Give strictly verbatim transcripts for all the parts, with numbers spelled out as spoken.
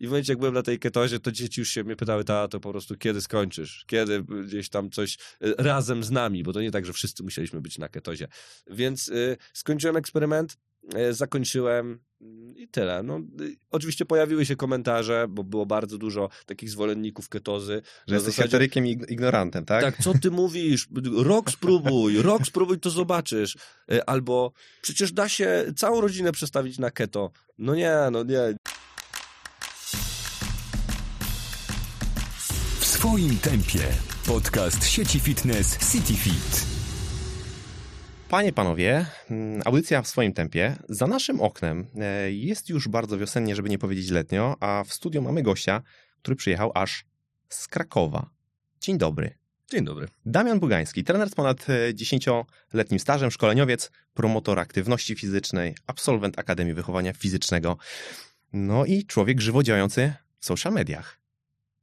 I w momencie, jak byłem na tej ketozie, to dzieci już się mnie pytały, tato, po prostu kiedy skończysz? Kiedy gdzieś tam coś razem z nami? Bo to nie tak, że wszyscy musieliśmy być na ketozie. Więc y, skończyłem eksperyment, y, zakończyłem i tyle. No, y, oczywiście pojawiły się komentarze, bo było bardzo dużo takich zwolenników ketozy. Że jesteś zasadzie... heterykiem i ignorantem, tak? Tak, co ty mówisz? Rok spróbuj, rok spróbuj, to zobaczysz. Y, albo przecież da się całą rodzinę przestawić na keto. No nie, no nie. W swoim tempie. Podcast sieci fitness CityFit. Panie, panowie, audycja w swoim tempie. Za naszym oknem jest już bardzo wiosennie, żeby nie powiedzieć letnio, a w studiu mamy gościa, który przyjechał aż z Krakowa. Dzień dobry. Dzień dobry. Damian Bugański, trener z ponad dziesięcioletnim stażem, szkoleniowiec, promotor aktywności fizycznej, absolwent Akademii Wychowania Fizycznego, no i człowiek żywo działający w social mediach.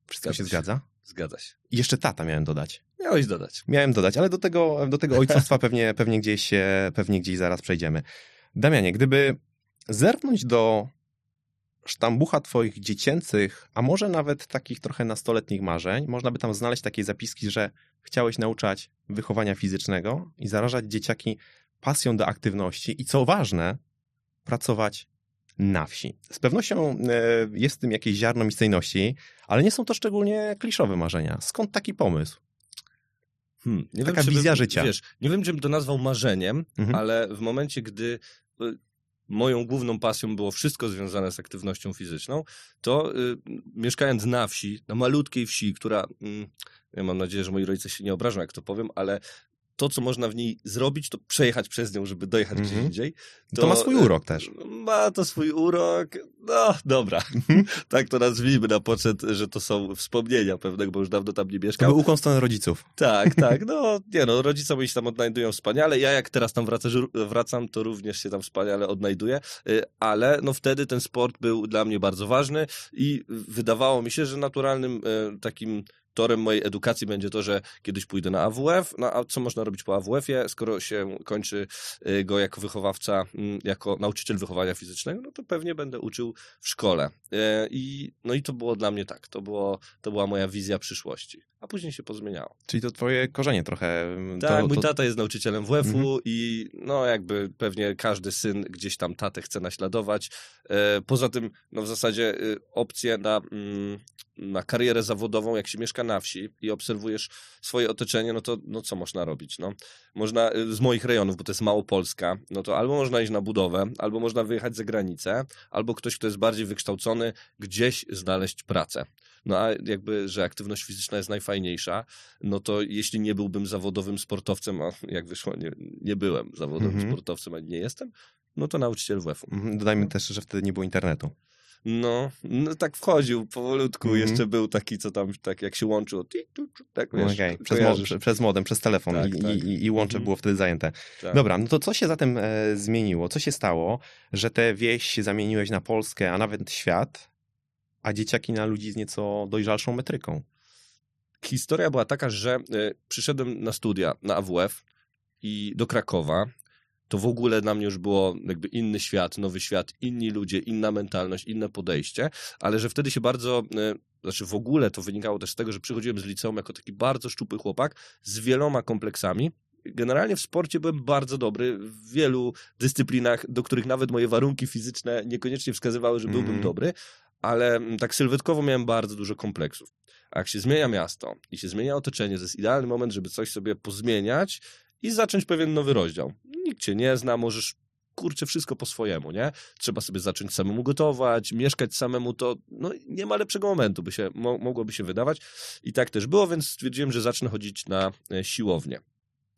Wszystko się zgadza? Zgadza się. I jeszcze tata miałem dodać. Miałeś dodać. Miałem dodać, ale do tego, do tego ojcostwa pewnie, pewnie, gdzieś, pewnie gdzieś zaraz przejdziemy. Damianie, gdyby zerknąć do sztambucha twoich dziecięcych, a może nawet takich trochę nastoletnich marzeń, można by tam znaleźć takie zapiski, że chciałeś nauczać wychowania fizycznego i zarażać dzieciaki pasją do aktywności i co ważne, pracować na wsi. Z pewnością jest w tym jakieś ziarno misyjności, ale nie są to szczególnie kliszowe marzenia. Skąd taki pomysł? Hmm, nie Taka wiem, wizja bym, życia. Wiesz, nie wiem, czy bym to nazwał marzeniem, mhm. ale w momencie, gdy moją główną pasją było wszystko związane z aktywnością fizyczną, to y, mieszkając na wsi, na malutkiej wsi, która, y, ja mam nadzieję, że moi rodzice się nie obrażą, jak to powiem, ale to, co można w niej zrobić, to przejechać przez nią, żeby dojechać mm-hmm. gdzie indziej. To, to ma swój urok też. Ma to swój urok. No, dobra. Mm-hmm. Tak to nazwijmy na poczet, że to są wspomnienia pewnego, bo już dawno tam nie mieszkam. To był ukłon strony rodziców. Tak, tak. No, nie no, rodzice moi się tam odnajdują wspaniale. Ja jak teraz tam wracę, wracam, to również się tam wspaniale odnajduję. Ale no wtedy ten sport był dla mnie bardzo ważny i wydawało mi się, że naturalnym takim torem mojej edukacji będzie to, że kiedyś pójdę na A W F, no a co można robić po A W F-ie, skoro się kończy go jako wychowawca, jako nauczyciel wychowania fizycznego, no to pewnie będę uczył w szkole. I, no i to było dla mnie tak, to, było, to była moja wizja przyszłości, a później się pozmieniało. Czyli to twoje korzenie trochę. Tak, to, mój to... tata jest nauczycielem W F-u mhm. i no jakby pewnie każdy syn gdzieś tam tatę chce naśladować. Poza tym, no w zasadzie opcje na, na karierę zawodową, jak się mieszka na wsi i obserwujesz swoje otoczenie, no to no co można robić? No? Można z moich rejonów, bo to jest Małopolska, no to albo można iść na budowę, albo można wyjechać za granicę, albo ktoś, kto jest bardziej wykształcony, gdzieś znaleźć pracę. No a jakby, że aktywność fizyczna jest najfajniejsza, no to jeśli nie byłbym zawodowym sportowcem, a jak wyszło, nie, nie byłem zawodowym mhm. sportowcem, ani nie jestem, no to nauczyciel W F-u. Dodajmy też, że wtedy nie było internetu. No, no, tak wchodził powolutku. Mm-hmm. Jeszcze był taki, co tam, tak jak się łączył, tak wiesz. Okay. Przez, mod, przez modem, przez telefon tak, i, tak. I, i łącze mm-hmm. było wtedy zajęte. Tak. Dobra, no to co się zatem e, zmieniło? Co się stało, że tę wieś zamieniłeś na Polskę, a nawet świat, a dzieciaki na ludzi z nieco dojrzalszą metryką? Historia była taka, że y, przyszedłem na studia na A W F i do Krakowa. To w ogóle dla mnie już było jakby inny świat, nowy świat, inni ludzie, inna mentalność, inne podejście, ale że wtedy się bardzo, znaczy w ogóle to wynikało też z tego, że przychodziłem z liceum jako taki bardzo szczupły chłopak z wieloma kompleksami. Generalnie w sporcie byłem bardzo dobry w wielu dyscyplinach, do których nawet moje warunki fizyczne niekoniecznie wskazywały, że byłbym mm. dobry, ale tak sylwetkowo miałem bardzo dużo kompleksów. A jak się zmienia miasto i się zmienia otoczenie, to jest idealny moment, żeby coś sobie pozmieniać i zacząć pewien nowy rozdział. Nikt cię nie zna, możesz, kurczę, wszystko po swojemu, nie? Trzeba sobie zacząć samemu gotować, mieszkać samemu, to no, nie ma lepszego momentu, by się, mo- mogłoby się wydawać. I tak też było, więc stwierdziłem, że zacznę chodzić na siłownię.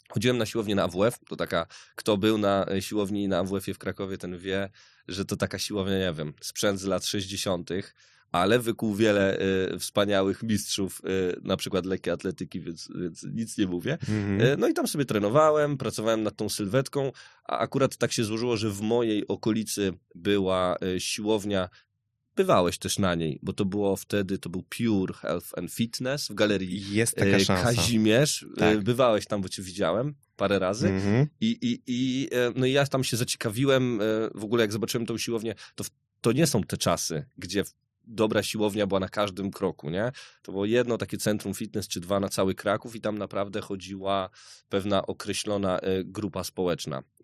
Chodziłem na siłownię na A W F, to taka, kto był na siłowni i na A W F-ie w Krakowie, ten wie, że to taka siłownia, nie wiem, sprzęt z lat sześćdziesiątych, ale wykuł wiele y, wspaniałych mistrzów, y, na przykład lekkiej atletyki, więc, więc nic nie mówię. Mm-hmm. Y, no i tam sobie trenowałem, pracowałem nad tą sylwetką, a akurat tak się złożyło, że w mojej okolicy była y, siłownia, bywałeś też na niej, bo to było wtedy, to był Pure Health and Fitness w galerii Jest taka szansa. Kazimierz. Tak. Bywałeś tam, bo cię widziałem parę razy mm-hmm. I, i, i no ja tam się zaciekawiłem, w ogóle jak zobaczyłem tą siłownię, to, to nie są te czasy, gdzie dobra siłownia była na każdym kroku, nie? To było jedno takie centrum fitness, czy dwa na cały Kraków i tam naprawdę chodziła pewna określona y, grupa społeczna. Y,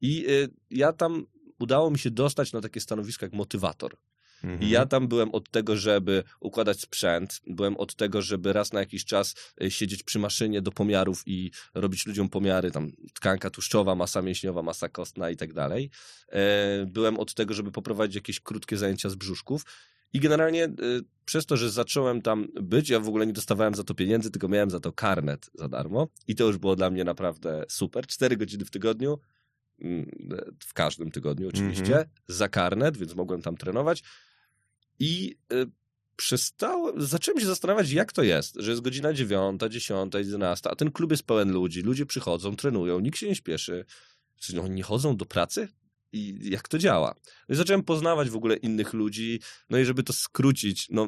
I y, ja tam udało mi się dostać na takie stanowisko jak motywator. Mhm. I ja tam byłem od tego, żeby układać sprzęt, byłem od tego, żeby raz na jakiś czas siedzieć przy maszynie do pomiarów i robić ludziom pomiary, tam tkanka tłuszczowa, masa mięśniowa, masa kostna i tak dalej. Byłem od tego, żeby poprowadzić jakieś krótkie zajęcia z brzuszków. I generalnie przez to, że zacząłem tam być, ja w ogóle nie dostawałem za to pieniędzy, tylko miałem za to karnet za darmo i to już było dla mnie naprawdę super. Cztery godziny w tygodniu, w każdym tygodniu oczywiście, mhm. za karnet, więc mogłem tam trenować. I y, przestałem, zacząłem się zastanawiać, jak to jest, że jest godzina dziewiąta, dziesiąta, jedenasta, a ten klub jest pełen ludzi, ludzie przychodzą, trenują, nikt się nie śpieszy. Czyli oni nie chodzą do pracy? I jak to działa? No i zacząłem poznawać w ogóle innych ludzi, no i żeby to skrócić, no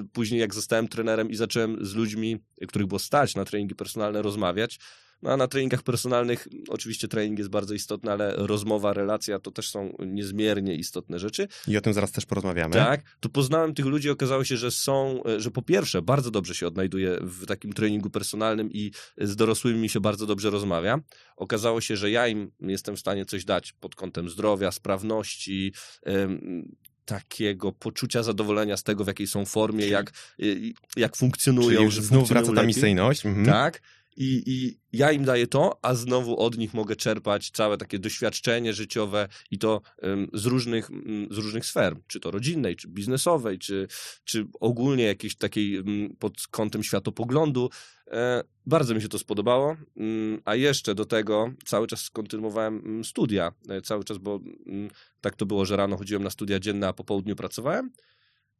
y, później jak zostałem trenerem i zacząłem z ludźmi, których było stać na treningi personalne, rozmawiać, no a na treningach personalnych oczywiście trening jest bardzo istotny, ale rozmowa, relacja to też są niezmiernie istotne rzeczy. I o tym zaraz też porozmawiamy. Tak, to poznałem tych ludzi i okazało się, że są, że po pierwsze bardzo dobrze się odnajduję w takim treningu personalnym i z dorosłymi mi się bardzo dobrze rozmawia. Okazało się, że ja im jestem w stanie coś dać pod kątem zdrowia, sprawności, ym, takiego poczucia zadowolenia z tego, w jakiej są formie, jak, y, jak funkcjonują. Czyli że znów funkcjonują wraca ta lepiej. Misyjność. Mhm. Tak. I, I ja im daję to, a znowu od nich mogę czerpać całe takie doświadczenie życiowe i to ym, z, różnych, ym, z różnych sfer, czy to rodzinnej, czy biznesowej, czy, czy ogólnie jakiejś takiej ym, pod kątem światopoglądu. E, bardzo mi się to spodobało, ym, a jeszcze do tego cały czas kontynuowałem ym, studia, e, cały czas, bo ym, tak to było, że rano chodziłem na studia dzienne, a po południu pracowałem.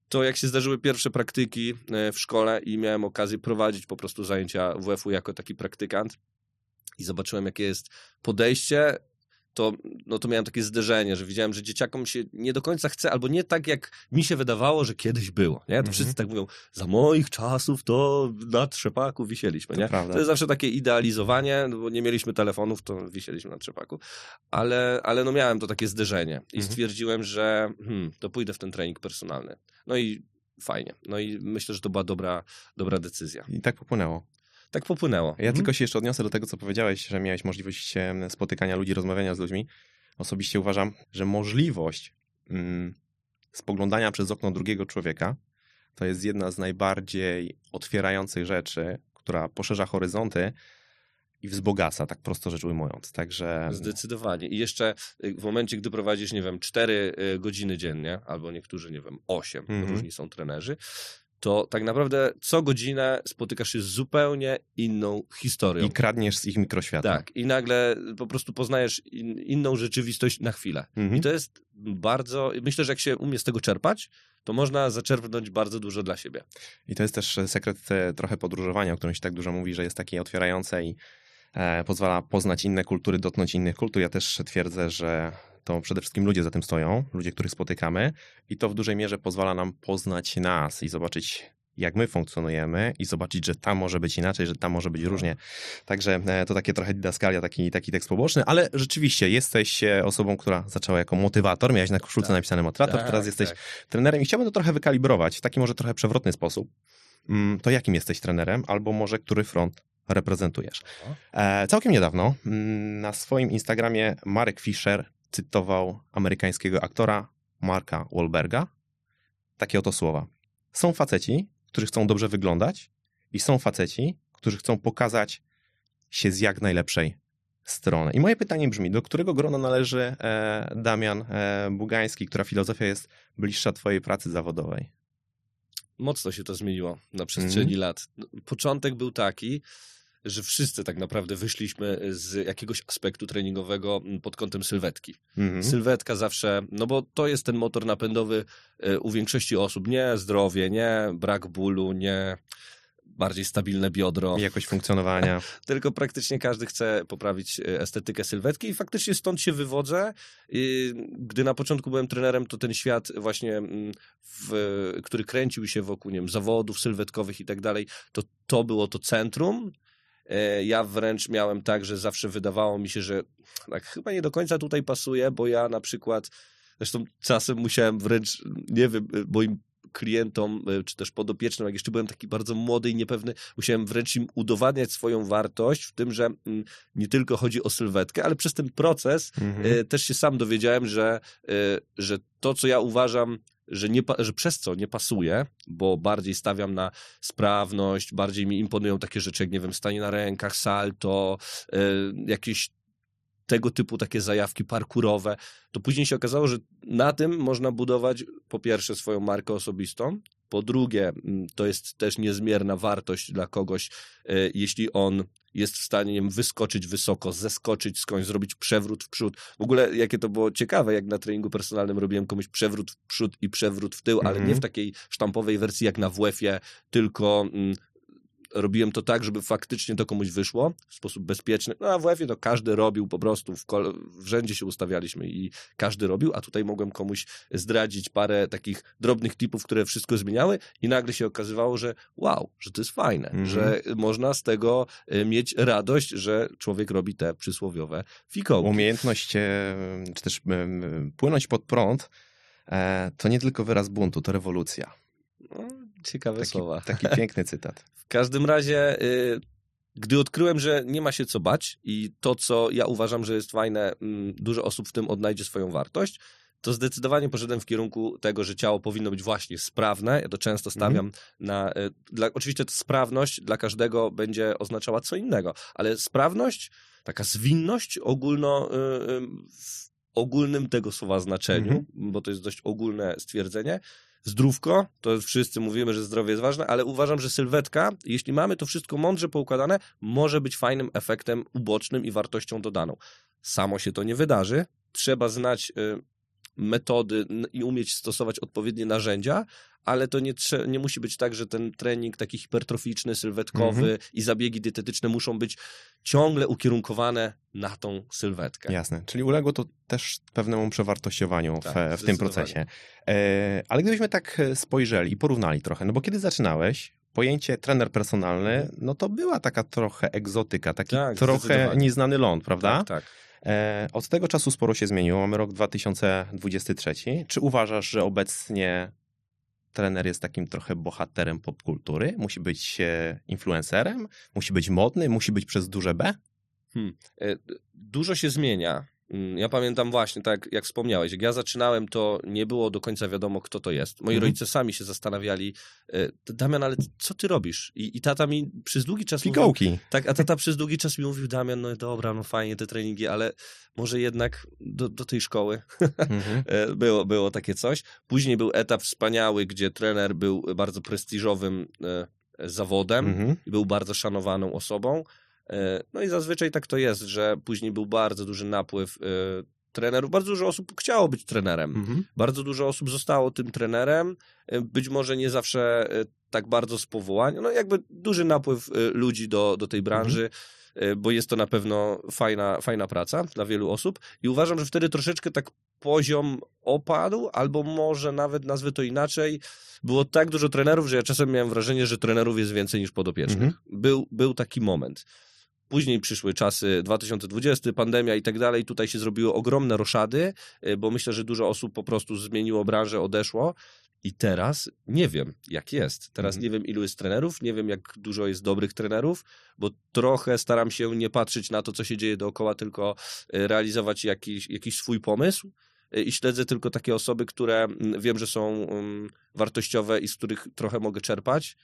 To jak się zdarzyły pierwsze praktyki w szkole i miałem okazję prowadzić po prostu zajęcia W F U jako taki praktykant i zobaczyłem, jakie jest podejście, to, no to miałem takie zderzenie, że widziałem, że dzieciakom się nie do końca chce, albo nie tak, jak mi się wydawało, że kiedyś było. Nie? To mhm. wszyscy tak mówią, za moich czasów to na trzepaku wisieliśmy. Nie? To, to jest zawsze takie idealizowanie, bo nie mieliśmy telefonów, to wisieliśmy na trzepaku. Ale, ale no miałem to takie zderzenie i mhm. stwierdziłem, że hmm, to pójdę w ten trening personalny. No i fajnie. No i myślę, że to była dobra, dobra decyzja. I tak popłynęło. Tak popłynęło. Ja mhm. tylko się jeszcze odniosę do tego, co powiedziałeś, że miałeś możliwość spotykania ludzi, rozmawiania z ludźmi. Osobiście uważam, że możliwość mm, spoglądania przez okno drugiego człowieka to jest jedna z najbardziej otwierających rzeczy, która poszerza horyzonty i wzbogaca, tak prosto rzecz ujmując. Także... Zdecydowanie. I jeszcze w momencie, gdy prowadzisz, nie wiem, cztery godziny dziennie, albo niektórzy, nie wiem, osiem, mhm. różni są trenerzy, to tak naprawdę co godzinę spotykasz się z zupełnie inną historią. I kradniesz z ich mikroświata. Tak. I nagle po prostu poznajesz in, inną rzeczywistość na chwilę. Mhm. I to jest bardzo... Myślę, że jak się umie z tego czerpać, to można zaczerpnąć bardzo dużo dla siebie. I to jest też sekret trochę podróżowania, o którym się tak dużo mówi, że jest takie otwierające i e, pozwala poznać inne kultury, dotknąć innych kultur. Ja też twierdzę, że to przede wszystkim ludzie za tym stoją, ludzie, których spotykamy i to w dużej mierze pozwala nam poznać nas i zobaczyć, jak my funkcjonujemy i zobaczyć, że tam może być inaczej, że tam może być różnie. Także to takie trochę didaskalia, taki, taki tekst poboczny, ale rzeczywiście jesteś osobą, która zaczęła jako motywator, miałeś na koszulce tak. napisany motywator, tak, teraz jesteś tak. trenerem i chciałbym to trochę wykalibrować w taki może trochę przewrotny sposób. To jakim jesteś trenerem albo może który front reprezentujesz? E, całkiem niedawno na swoim Instagramie Marek Fischer cytował amerykańskiego aktora Marka Wahlberga. Takie oto słowa. Są faceci, którzy chcą dobrze wyglądać i są faceci, którzy chcą pokazać się z jak najlepszej strony. I moje pytanie brzmi, do którego grona należy e, Damian e, Bugański, która filozofia jest bliższa twojej pracy zawodowej? Mocno się to zmieniło na przestrzeni mm-hmm. lat. Początek był taki, że wszyscy tak naprawdę wyszliśmy z jakiegoś aspektu treningowego pod kątem sylwetki. Mhm. Sylwetka zawsze, no bo to jest ten motor napędowy u większości osób. Nie zdrowie, nie brak bólu, nie bardziej stabilne biodro. Jakość funkcjonowania. Tylko praktycznie każdy chce poprawić estetykę sylwetki i faktycznie stąd się wywodzę. Gdy na początku byłem trenerem, to ten świat właśnie, w, który kręcił się wokół, nie wiem, zawodów sylwetkowych i tak dalej, to to było to centrum. Ja wręcz miałem tak, że zawsze wydawało mi się, że tak chyba nie do końca tutaj pasuje, bo ja na przykład, zresztą czasem musiałem wręcz, nie wiem, moim klientom czy też podopiecznym, jak jeszcze byłem taki bardzo młody i niepewny, musiałem wręcz im udowadniać swoją wartość w tym, że nie tylko chodzi o sylwetkę, ale przez ten proces mhm. też się sam dowiedziałem, że, że to, co ja uważam, że, nie, że przez co nie pasuje, bo bardziej stawiam na sprawność, bardziej mi imponują takie rzeczy jak, nie wiem, stanie na rękach, salto, jakieś tego typu takie zajawki parkurowe, to później się okazało, że na tym można budować po pierwsze swoją markę osobistą, po drugie to jest też niezmierna wartość dla kogoś, jeśli on jest w stanie, nie wiem, wyskoczyć wysoko, zeskoczyć skądś, zrobić przewrót w przód. W ogóle jakie to było ciekawe, jak na treningu personalnym robiłem komuś przewrót w przód i przewrót w tył, mm-hmm. ale nie w takiej sztampowej wersji jak na W F-ie, tylko... Mm, robiłem to tak, żeby faktycznie to komuś wyszło w sposób bezpieczny. No a w U E F-ie to każdy robił po prostu, w, kol- w rzędzie się ustawialiśmy i każdy robił, a tutaj mogłem komuś zdradzić parę takich drobnych tipów, które wszystko zmieniały i nagle się okazywało, że wow, że to jest fajne, mm-hmm. że można z tego mieć radość, że człowiek robi te przysłowiowe fikołki. Umiejętność, czy też płynąć pod prąd, to nie tylko wyraz buntu, to rewolucja. Ciekawe taki, słowa. Taki piękny cytat. W każdym razie, y, gdy odkryłem, że nie ma się co bać i to, co ja uważam, że jest fajne, mm, dużo osób w tym odnajdzie swoją wartość, to zdecydowanie poszedłem w kierunku tego, że ciało powinno być właśnie sprawne. Ja to często stawiam mm-hmm. na... Y, dla, oczywiście sprawność dla każdego będzie oznaczała co innego, ale sprawność, taka zwinność ogólno... Y, y, w ogólnym tego słowa znaczeniu, mm-hmm. bo to jest dość ogólne stwierdzenie, zdrówko, to wszyscy mówimy, że zdrowie jest ważne, ale uważam, że sylwetka, jeśli mamy to wszystko mądrze poukładane, może być fajnym efektem ubocznym i wartością dodaną. Samo się to nie wydarzy, trzeba znać y, metody i umieć stosować odpowiednie narzędzia, ale to nie, trze- nie musi być tak, że ten trening taki hipertroficzny, sylwetkowy mhm. i zabiegi dietetyczne muszą być ciągle ukierunkowane na tą sylwetkę. Jasne, czyli uległo to też pewnemu przewartościowaniu tak, w, w tym procesie. E, ale gdybyśmy tak spojrzeli i porównali trochę, no bo kiedy zaczynałeś, pojęcie trener personalny, no to była taka trochę egzotyka, taki tak, trochę nieznany ląd, prawda? Tak, tak. E, od tego czasu sporo się zmieniło, mamy rok dwa tysiące dwudziesty trzeci. Czy uważasz, że obecnie trener jest takim trochę bohaterem popkultury? Musi być influencerem? Musi być modny? Musi być przez duże B? Hmm. Dużo się zmienia. Ja pamiętam właśnie, tak jak wspomniałeś, jak ja zaczynałem, to nie było do końca wiadomo, kto to jest. Moi mm-hmm. rodzice sami się zastanawiali, Damian, ale co ty robisz? I, i tata mi przez długi czas Fikołki. Mówił, tak, a tata przez długi czas mi mówił, Damian, no dobra, no fajnie te treningi, ale może jednak do, do tej szkoły mm-hmm. było, było takie coś. Później był etap wspaniały, gdzie trener był bardzo prestiżowym e, zawodem mm-hmm. i był bardzo szanowaną osobą. No i zazwyczaj tak to jest, że później był bardzo duży napływ y, trenerów, bardzo dużo osób chciało być trenerem, mhm. bardzo dużo osób zostało tym trenerem, y, być może nie zawsze y, tak bardzo z powołania, no jakby duży napływ y, ludzi do, do tej branży, mhm. y, bo jest to na pewno fajna, fajna praca dla wielu osób i uważam, że wtedy troszeczkę tak poziom opadł, albo może nawet nazwę to inaczej, było tak dużo trenerów, że ja czasem miałem wrażenie, że trenerów jest więcej niż podopiecznych. Mhm. Był, był taki moment. Później przyszły czasy dwa tysiące dwudziesty, pandemia i tak dalej. Tutaj się zrobiły ogromne roszady, bo myślę, że dużo osób po prostu zmieniło branżę, odeszło. I teraz nie wiem, jak jest. Teraz mhm. nie wiem, ilu jest trenerów, nie wiem, jak dużo jest dobrych trenerów, bo trochę staram się nie patrzeć na to, co się dzieje dookoła, tylko realizować jakiś, jakiś swój pomysł. I śledzę tylko takie osoby, które wiem, że są wartościowe i z których trochę mogę czerpać.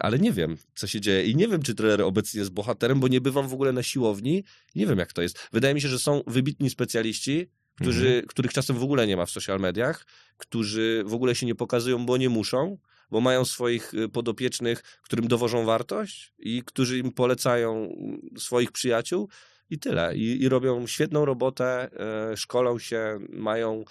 Ale nie wiem, co się dzieje i nie wiem, czy trener obecnie jest bohaterem, bo nie bywam w ogóle na siłowni, nie wiem, jak to jest. Wydaje mi się, że są wybitni specjaliści, którzy, mhm. których czasem w ogóle nie ma w social mediach, którzy w ogóle się nie pokazują, bo nie muszą, bo mają swoich podopiecznych, którym dowożą wartość i którzy im polecają swoich przyjaciół i tyle. I, i robią świetną robotę, y, szkolą się, mają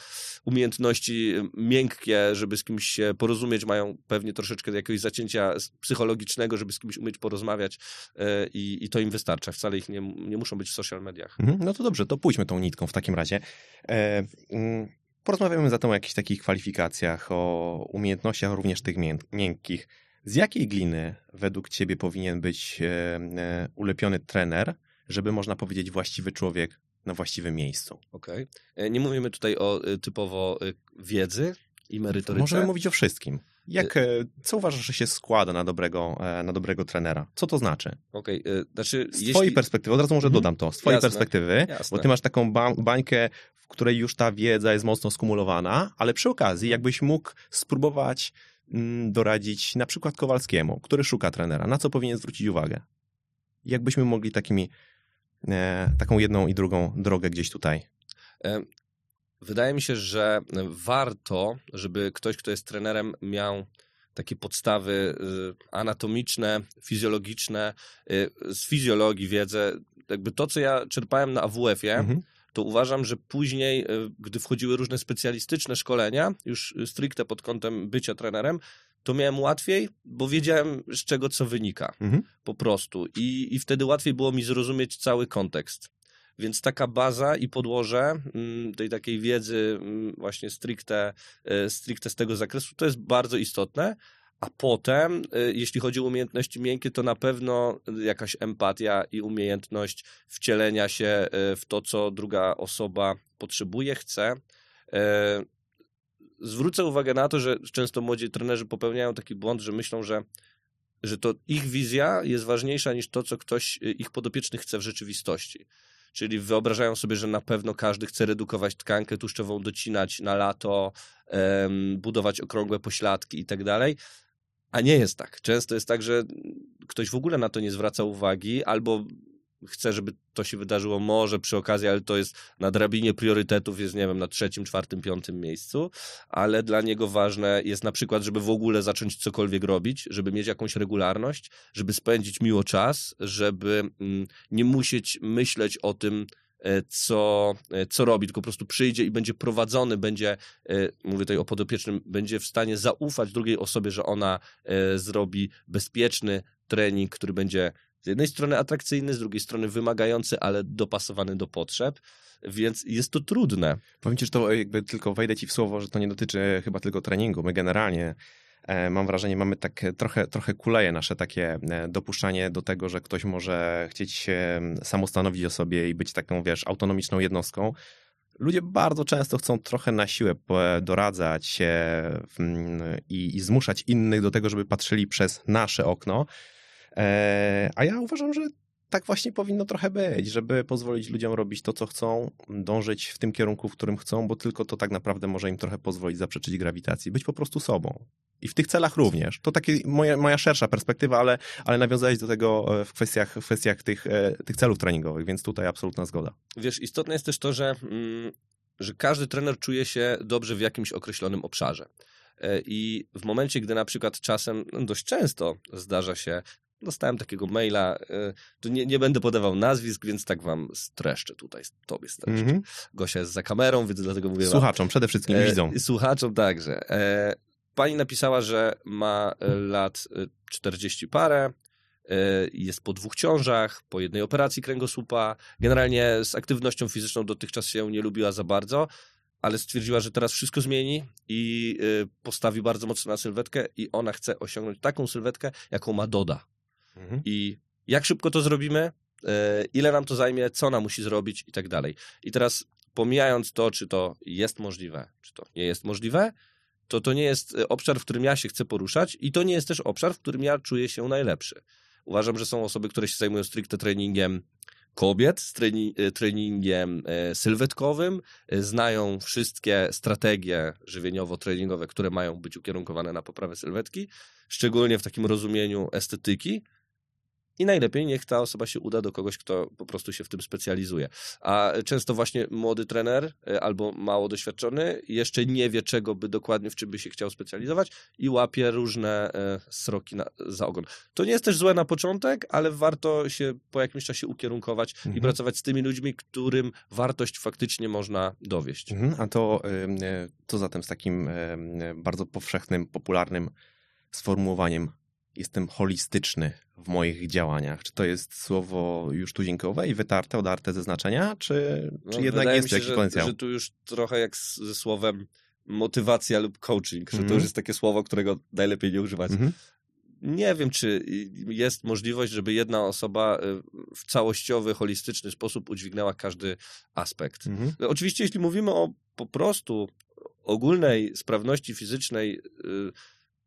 umiejętności miękkie, żeby z kimś się porozumieć, mają pewnie troszeczkę jakiegoś zacięcia psychologicznego, żeby z kimś umieć porozmawiać y, i to im wystarcza. Wcale ich nie, nie muszą być w social mediach. No to dobrze, to pójdźmy tą nitką w takim razie. E, porozmawiamy zatem o jakichś takich kwalifikacjach, o umiejętnościach również tych miękkich. Z jakiej gliny według ciebie powinien być e, e, ulepiony trener, żeby można powiedzieć właściwy człowiek na właściwym miejscu? Okej. Okay. Nie mówimy tutaj o typowo wiedzy, i merytoryce. Możemy mówić o wszystkim. Jak, co uważasz, że się składa na dobrego, na dobrego trenera? Co to znaczy? Okej, okay, znaczy... Z twojej jeśli... perspektywy, od razu może dodam to, z twojej jasne, perspektywy, jasne. Bo ty masz taką ba- bańkę, w której już ta wiedza jest mocno skumulowana, ale przy okazji jakbyś mógł spróbować mm, doradzić na przykład Kowalskiemu, który szuka trenera, na co powinien zwrócić uwagę? Jakbyśmy mogli takimi, e, taką jedną i drugą drogę gdzieś tutaj... E- Wydaje mi się, że warto, żeby ktoś, kto jest trenerem, miał takie podstawy anatomiczne, fizjologiczne, z fizjologii wiedzę. Jakby to, co ja czerpałem na A W F ie, mhm. to uważam, że później, gdy wchodziły różne specjalistyczne szkolenia, już stricte pod kątem bycia trenerem, to miałem łatwiej, bo wiedziałem, z czego co wynika mhm. po prostu. I, i wtedy łatwiej było mi zrozumieć cały kontekst. Więc taka baza i podłoże tej takiej wiedzy właśnie stricte, stricte z tego zakresu to jest bardzo istotne, a potem jeśli chodzi o umiejętności miękkie, to na pewno jakaś empatia i umiejętność wcielenia się w to, co druga osoba potrzebuje, chce. Zwrócę uwagę na to, że często młodzi trenerzy popełniają taki błąd, że myślą, że że to ich wizja jest ważniejsza niż to, co ktoś ich podopieczny chce w rzeczywistości. Czyli wyobrażają sobie, że na pewno każdy chce redukować tkankę tłuszczową, docinać na lato, um, budować okrągłe pośladki i tak dalej. A nie jest tak. Często jest tak, że ktoś w ogóle na to nie zwraca uwagi albo chce, żeby to się wydarzyło może przy okazji, ale to jest na drabinie priorytetów, jest nie wiem, na trzecim, czwartym, piątym miejscu, ale dla niego ważne jest na przykład, żeby w ogóle zacząć cokolwiek robić, żeby mieć jakąś regularność, żeby spędzić miło czas, żeby nie musieć myśleć o tym, co, co robi, tylko po prostu przyjdzie i będzie prowadzony, będzie, mówię tutaj o podopiecznym, będzie w stanie zaufać drugiej osobie, że ona zrobi bezpieczny trening, który będzie z jednej strony atrakcyjny, z drugiej strony wymagający, ale dopasowany do potrzeb, więc jest to trudne. Powiem ci, że to jakby tylko wejdę ci w słowo, że to nie dotyczy chyba tylko treningu. My generalnie e, mam wrażenie, mamy tak trochę, trochę kuleje nasze takie e, dopuszczanie do tego, że ktoś może chcieć e, samostanowić o sobie i być taką, wiesz, autonomiczną jednostką. Ludzie bardzo często chcą trochę na siłę doradzać się i, i zmuszać innych do tego, żeby patrzyli przez nasze okno. A ja uważam, że tak właśnie powinno trochę być, żeby pozwolić ludziom robić to, co chcą, dążyć w tym kierunku, w którym chcą, bo tylko to tak naprawdę może im trochę pozwolić zaprzeczyć grawitacji, być po prostu sobą. I w tych celach również. To taka moja, moja szersza perspektywa, ale, ale nawiązałeś do tego w kwestiach, w kwestiach tych, tych celów treningowych, więc tutaj absolutna zgoda. Wiesz, istotne jest też to, że, że każdy trener czuje się dobrze w jakimś określonym obszarze. I w momencie, gdy na przykład czasem, no dość często zdarza się, dostałem takiego maila, tu nie, nie będę podawał nazwisk, więc tak wam streszczę tutaj, tobie streszczę. Mm-hmm. Gosia jest za kamerą, więc dlatego mówię słuchaczom, wam, przede wszystkim e, widzą. Słuchaczom także. E, pani napisała, że ma lat czterdzieści parę, e, jest po dwóch ciążach, po jednej operacji kręgosłupa, generalnie z aktywnością fizyczną dotychczas się nie lubiła za bardzo, ale stwierdziła, że teraz wszystko zmieni i e, postawi bardzo mocno na sylwetkę i ona chce osiągnąć taką sylwetkę, jaką ma Doda. I jak szybko to zrobimy, ile nam to zajmie, co ona musi zrobić i tak dalej. I teraz pomijając to, czy to jest możliwe, czy to nie jest możliwe, to to nie jest obszar, w którym ja się chcę poruszać i to nie jest też obszar, w którym ja czuję się najlepszy. Uważam, że są osoby, które się zajmują stricte treningiem kobiet, z treni- treningiem sylwetkowym, znają wszystkie strategie żywieniowo-treningowe, które mają być ukierunkowane na poprawę sylwetki, szczególnie w takim rozumieniu estetyki. I najlepiej niech ta osoba się uda do kogoś, kto po prostu się w tym specjalizuje. A często właśnie młody trener albo mało doświadczony jeszcze nie wie, czego by dokładnie, w czym by się chciał specjalizować i łapie różne sroki na, za ogon. To nie jest też złe na początek, ale warto się po jakimś czasie ukierunkować mhm. i pracować z tymi ludźmi, którym wartość faktycznie można dowieść. Mhm. A to co zatem z takim bardzo powszechnym, popularnym sformułowaniem jestem holistyczny w moich działaniach. Czy to jest słowo już tuzinkowe i wytarte, odarte ze znaczenia, czy, no, czy jednak jest jakiś potencjał? Że, że tu już trochę jak z, ze słowem motywacja lub coaching, że mm. to już jest takie słowo, którego najlepiej nie używać. Mm-hmm. Nie wiem, czy jest możliwość, żeby jedna osoba w całościowy, holistyczny sposób udźwignęła każdy aspekt. Mm-hmm. Oczywiście, jeśli mówimy o po prostu ogólnej sprawności fizycznej y,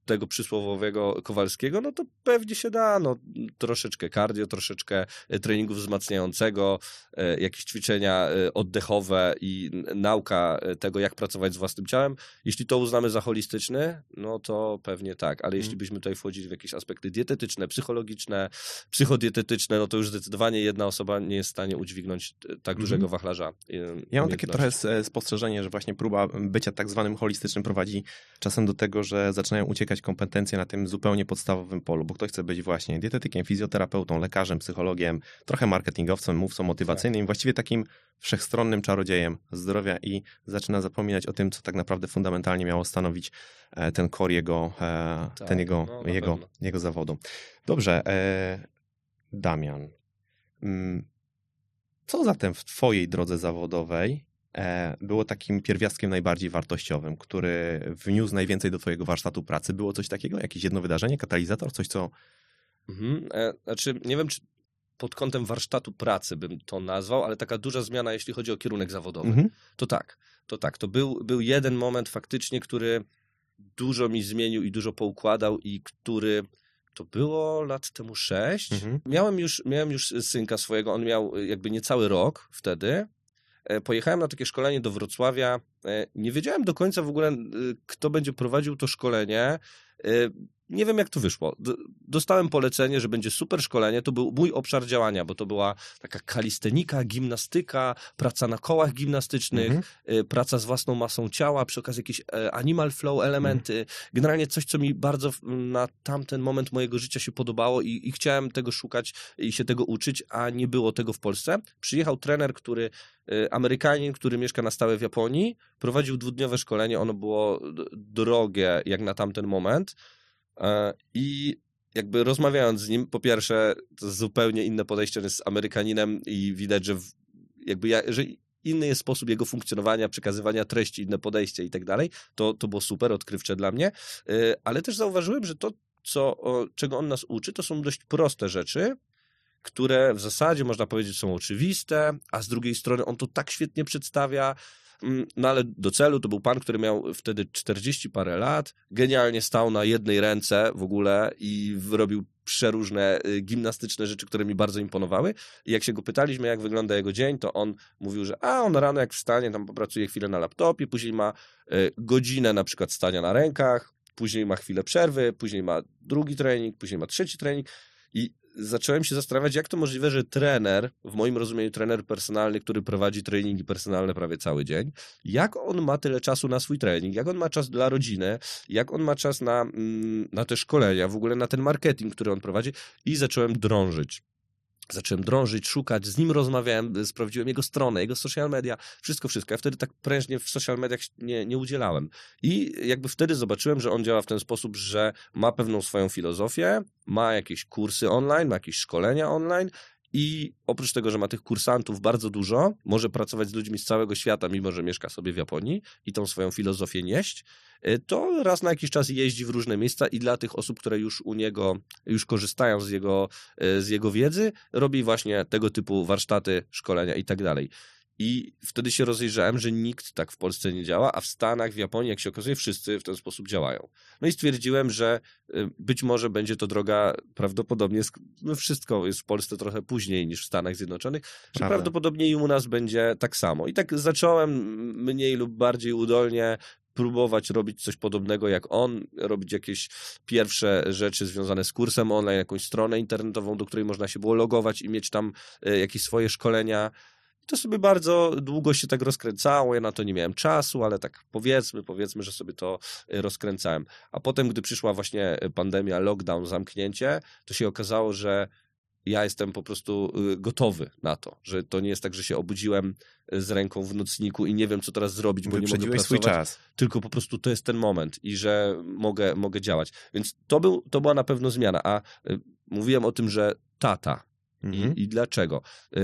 tego przysłowiowego Kowalskiego, no to pewnie się da, no troszeczkę cardio, troszeczkę treningu wzmacniającego, y, jakieś ćwiczenia y, oddechowe i nauka tego, jak pracować z własnym ciałem. Jeśli to uznamy za holistyczny, no to pewnie tak, ale mm. jeśli byśmy tutaj wchodzili w jakieś aspekty dietetyczne, psychologiczne, psychodietetyczne, no to już zdecydowanie jedna osoba nie jest w stanie udźwignąć tak mm. dużego wachlarza. Y, ja mam takie trochę spostrzeżenie, że właśnie próba bycia tak zwanym holistycznym prowadzi czasem do tego, że zaczynają uciekać kompetencje na tym zupełnie podstawowym polu, bo ktoś chce być właśnie dietetykiem, fizjoterapeutą, lekarzem, psychologiem, trochę marketingowcem, mówcą motywacyjnym, tak. właściwie takim wszechstronnym czarodziejem zdrowia i zaczyna zapominać o tym, co tak naprawdę fundamentalnie miało stanowić ten core jego, tak, ten jego, no, no jego, jego zawodu. Dobrze, Damian, co zatem w twojej drodze zawodowej było takim pierwiastkiem najbardziej wartościowym, który wniósł najwięcej do twojego warsztatu pracy? Było coś takiego? Jakieś jedno wydarzenie? Katalizator? Coś, co... Mhm. Znaczy, nie wiem, czy pod kątem warsztatu pracy bym to nazwał, ale taka duża zmiana, jeśli chodzi o kierunek zawodowy. Mhm. To tak, to tak. To był, był jeden moment faktycznie, który dużo mi zmienił i dużo poukładał i który... To było lat temu sześć. Mhm. Miałem już, miałem już synka swojego, on miał jakby niecały rok wtedy. Pojechałem na takie szkolenie do Wrocławia. Nie wiedziałem do końca w ogóle, kto będzie prowadził to szkolenie. Nie wiem, jak to wyszło. Dostałem polecenie, że będzie super szkolenie. To był mój obszar działania, bo to była taka kalistenika, gimnastyka, praca na kołach gimnastycznych, mhm. praca z własną masą ciała, przy okazji jakieś animal flow elementy. Mhm. Generalnie coś, co mi bardzo na tamten moment mojego życia się podobało i, i chciałem tego szukać i się tego uczyć, a nie było tego w Polsce. Przyjechał trener, który Amerykanin, który mieszka na stałe w Japonii, prowadził dwudniowe szkolenie. Ono było drogie jak na tamten moment. I jakby rozmawiając z nim, po pierwsze, to zupełnie inne podejście, on jest Amerykaninem i widać, że jakby ja, że inny jest sposób jego funkcjonowania, przekazywania treści, inne podejście i tak dalej. To to było super odkrywcze dla mnie, ale też zauważyłem, że to, co, czego on nas uczy, to są dość proste rzeczy, które w zasadzie można powiedzieć są oczywiste, a z drugiej strony on to tak świetnie przedstawia. No ale do celu to był pan, który miał wtedy czterdzieści parę lat, genialnie stał na jednej ręce w ogóle i robił przeróżne gimnastyczne rzeczy, które mi bardzo imponowały. I jak się go pytaliśmy, jak wygląda jego dzień, to on mówił, że a on rano jak wstanie, tam popracuje chwilę na laptopie, później ma godzinę na przykład stania na rękach, później ma chwilę przerwy, później ma drugi trening, później ma trzeci trening i zacząłem się zastanawiać, jak to możliwe, że trener, w moim rozumieniu trener personalny, który prowadzi treningi personalne prawie cały dzień, jak on ma tyle czasu na swój trening, jak on ma czas dla rodziny, jak on ma czas na, na te szkolenia, w ogóle na ten marketing, który on prowadzi i zacząłem drążyć. Zacząłem drążyć, szukać, z nim rozmawiałem, sprawdziłem jego stronę, jego social media, wszystko, wszystko. Ja wtedy tak prężnie w social mediach nie, nie udzielałem. I jakby wtedy zobaczyłem, że on działa w ten sposób, że ma pewną swoją filozofię, ma jakieś kursy online, ma jakieś szkolenia online i oprócz tego, że ma tych kursantów bardzo dużo, może pracować z ludźmi z całego świata, mimo że mieszka sobie w Japonii i tą swoją filozofię nieść, to raz na jakiś czas jeździ w różne miejsca i dla tych osób, które już u niego, już korzystają z jego, z jego wiedzy, robi właśnie tego typu warsztaty, szkolenia i tak dalej. I wtedy się rozejrzałem, że nikt tak w Polsce nie działa, a w Stanach, w Japonii, jak się okazuje, wszyscy w ten sposób działają. No i stwierdziłem, że być może będzie to droga, prawdopodobnie, no wszystko jest w Polsce trochę później niż w Stanach Zjednoczonych, Prawda. że prawdopodobnie i u nas będzie tak samo. I tak zacząłem mniej lub bardziej udolnie próbować robić coś podobnego jak on, robić jakieś pierwsze rzeczy związane z kursem online, jakąś stronę internetową, do której można się było logować i mieć tam jakieś swoje szkolenia. To sobie bardzo długo się tak rozkręcało, ja na to nie miałem czasu, ale tak powiedzmy, powiedzmy, że sobie to rozkręcałem. A potem, gdy przyszła właśnie pandemia, lockdown, zamknięcie, to się okazało, że ja jestem po prostu gotowy na to, że to nie jest tak, że się obudziłem z ręką w nocniku i nie wiem, co teraz zrobić, bo Wyprzedziłeś nie mogę pracować, swój czas. Tylko po prostu to jest ten moment i że mogę, mogę działać. Więc to, był, to była na pewno zmiana, a mówiłem o tym, że tata, Mhm. I, I dlaczego? Y,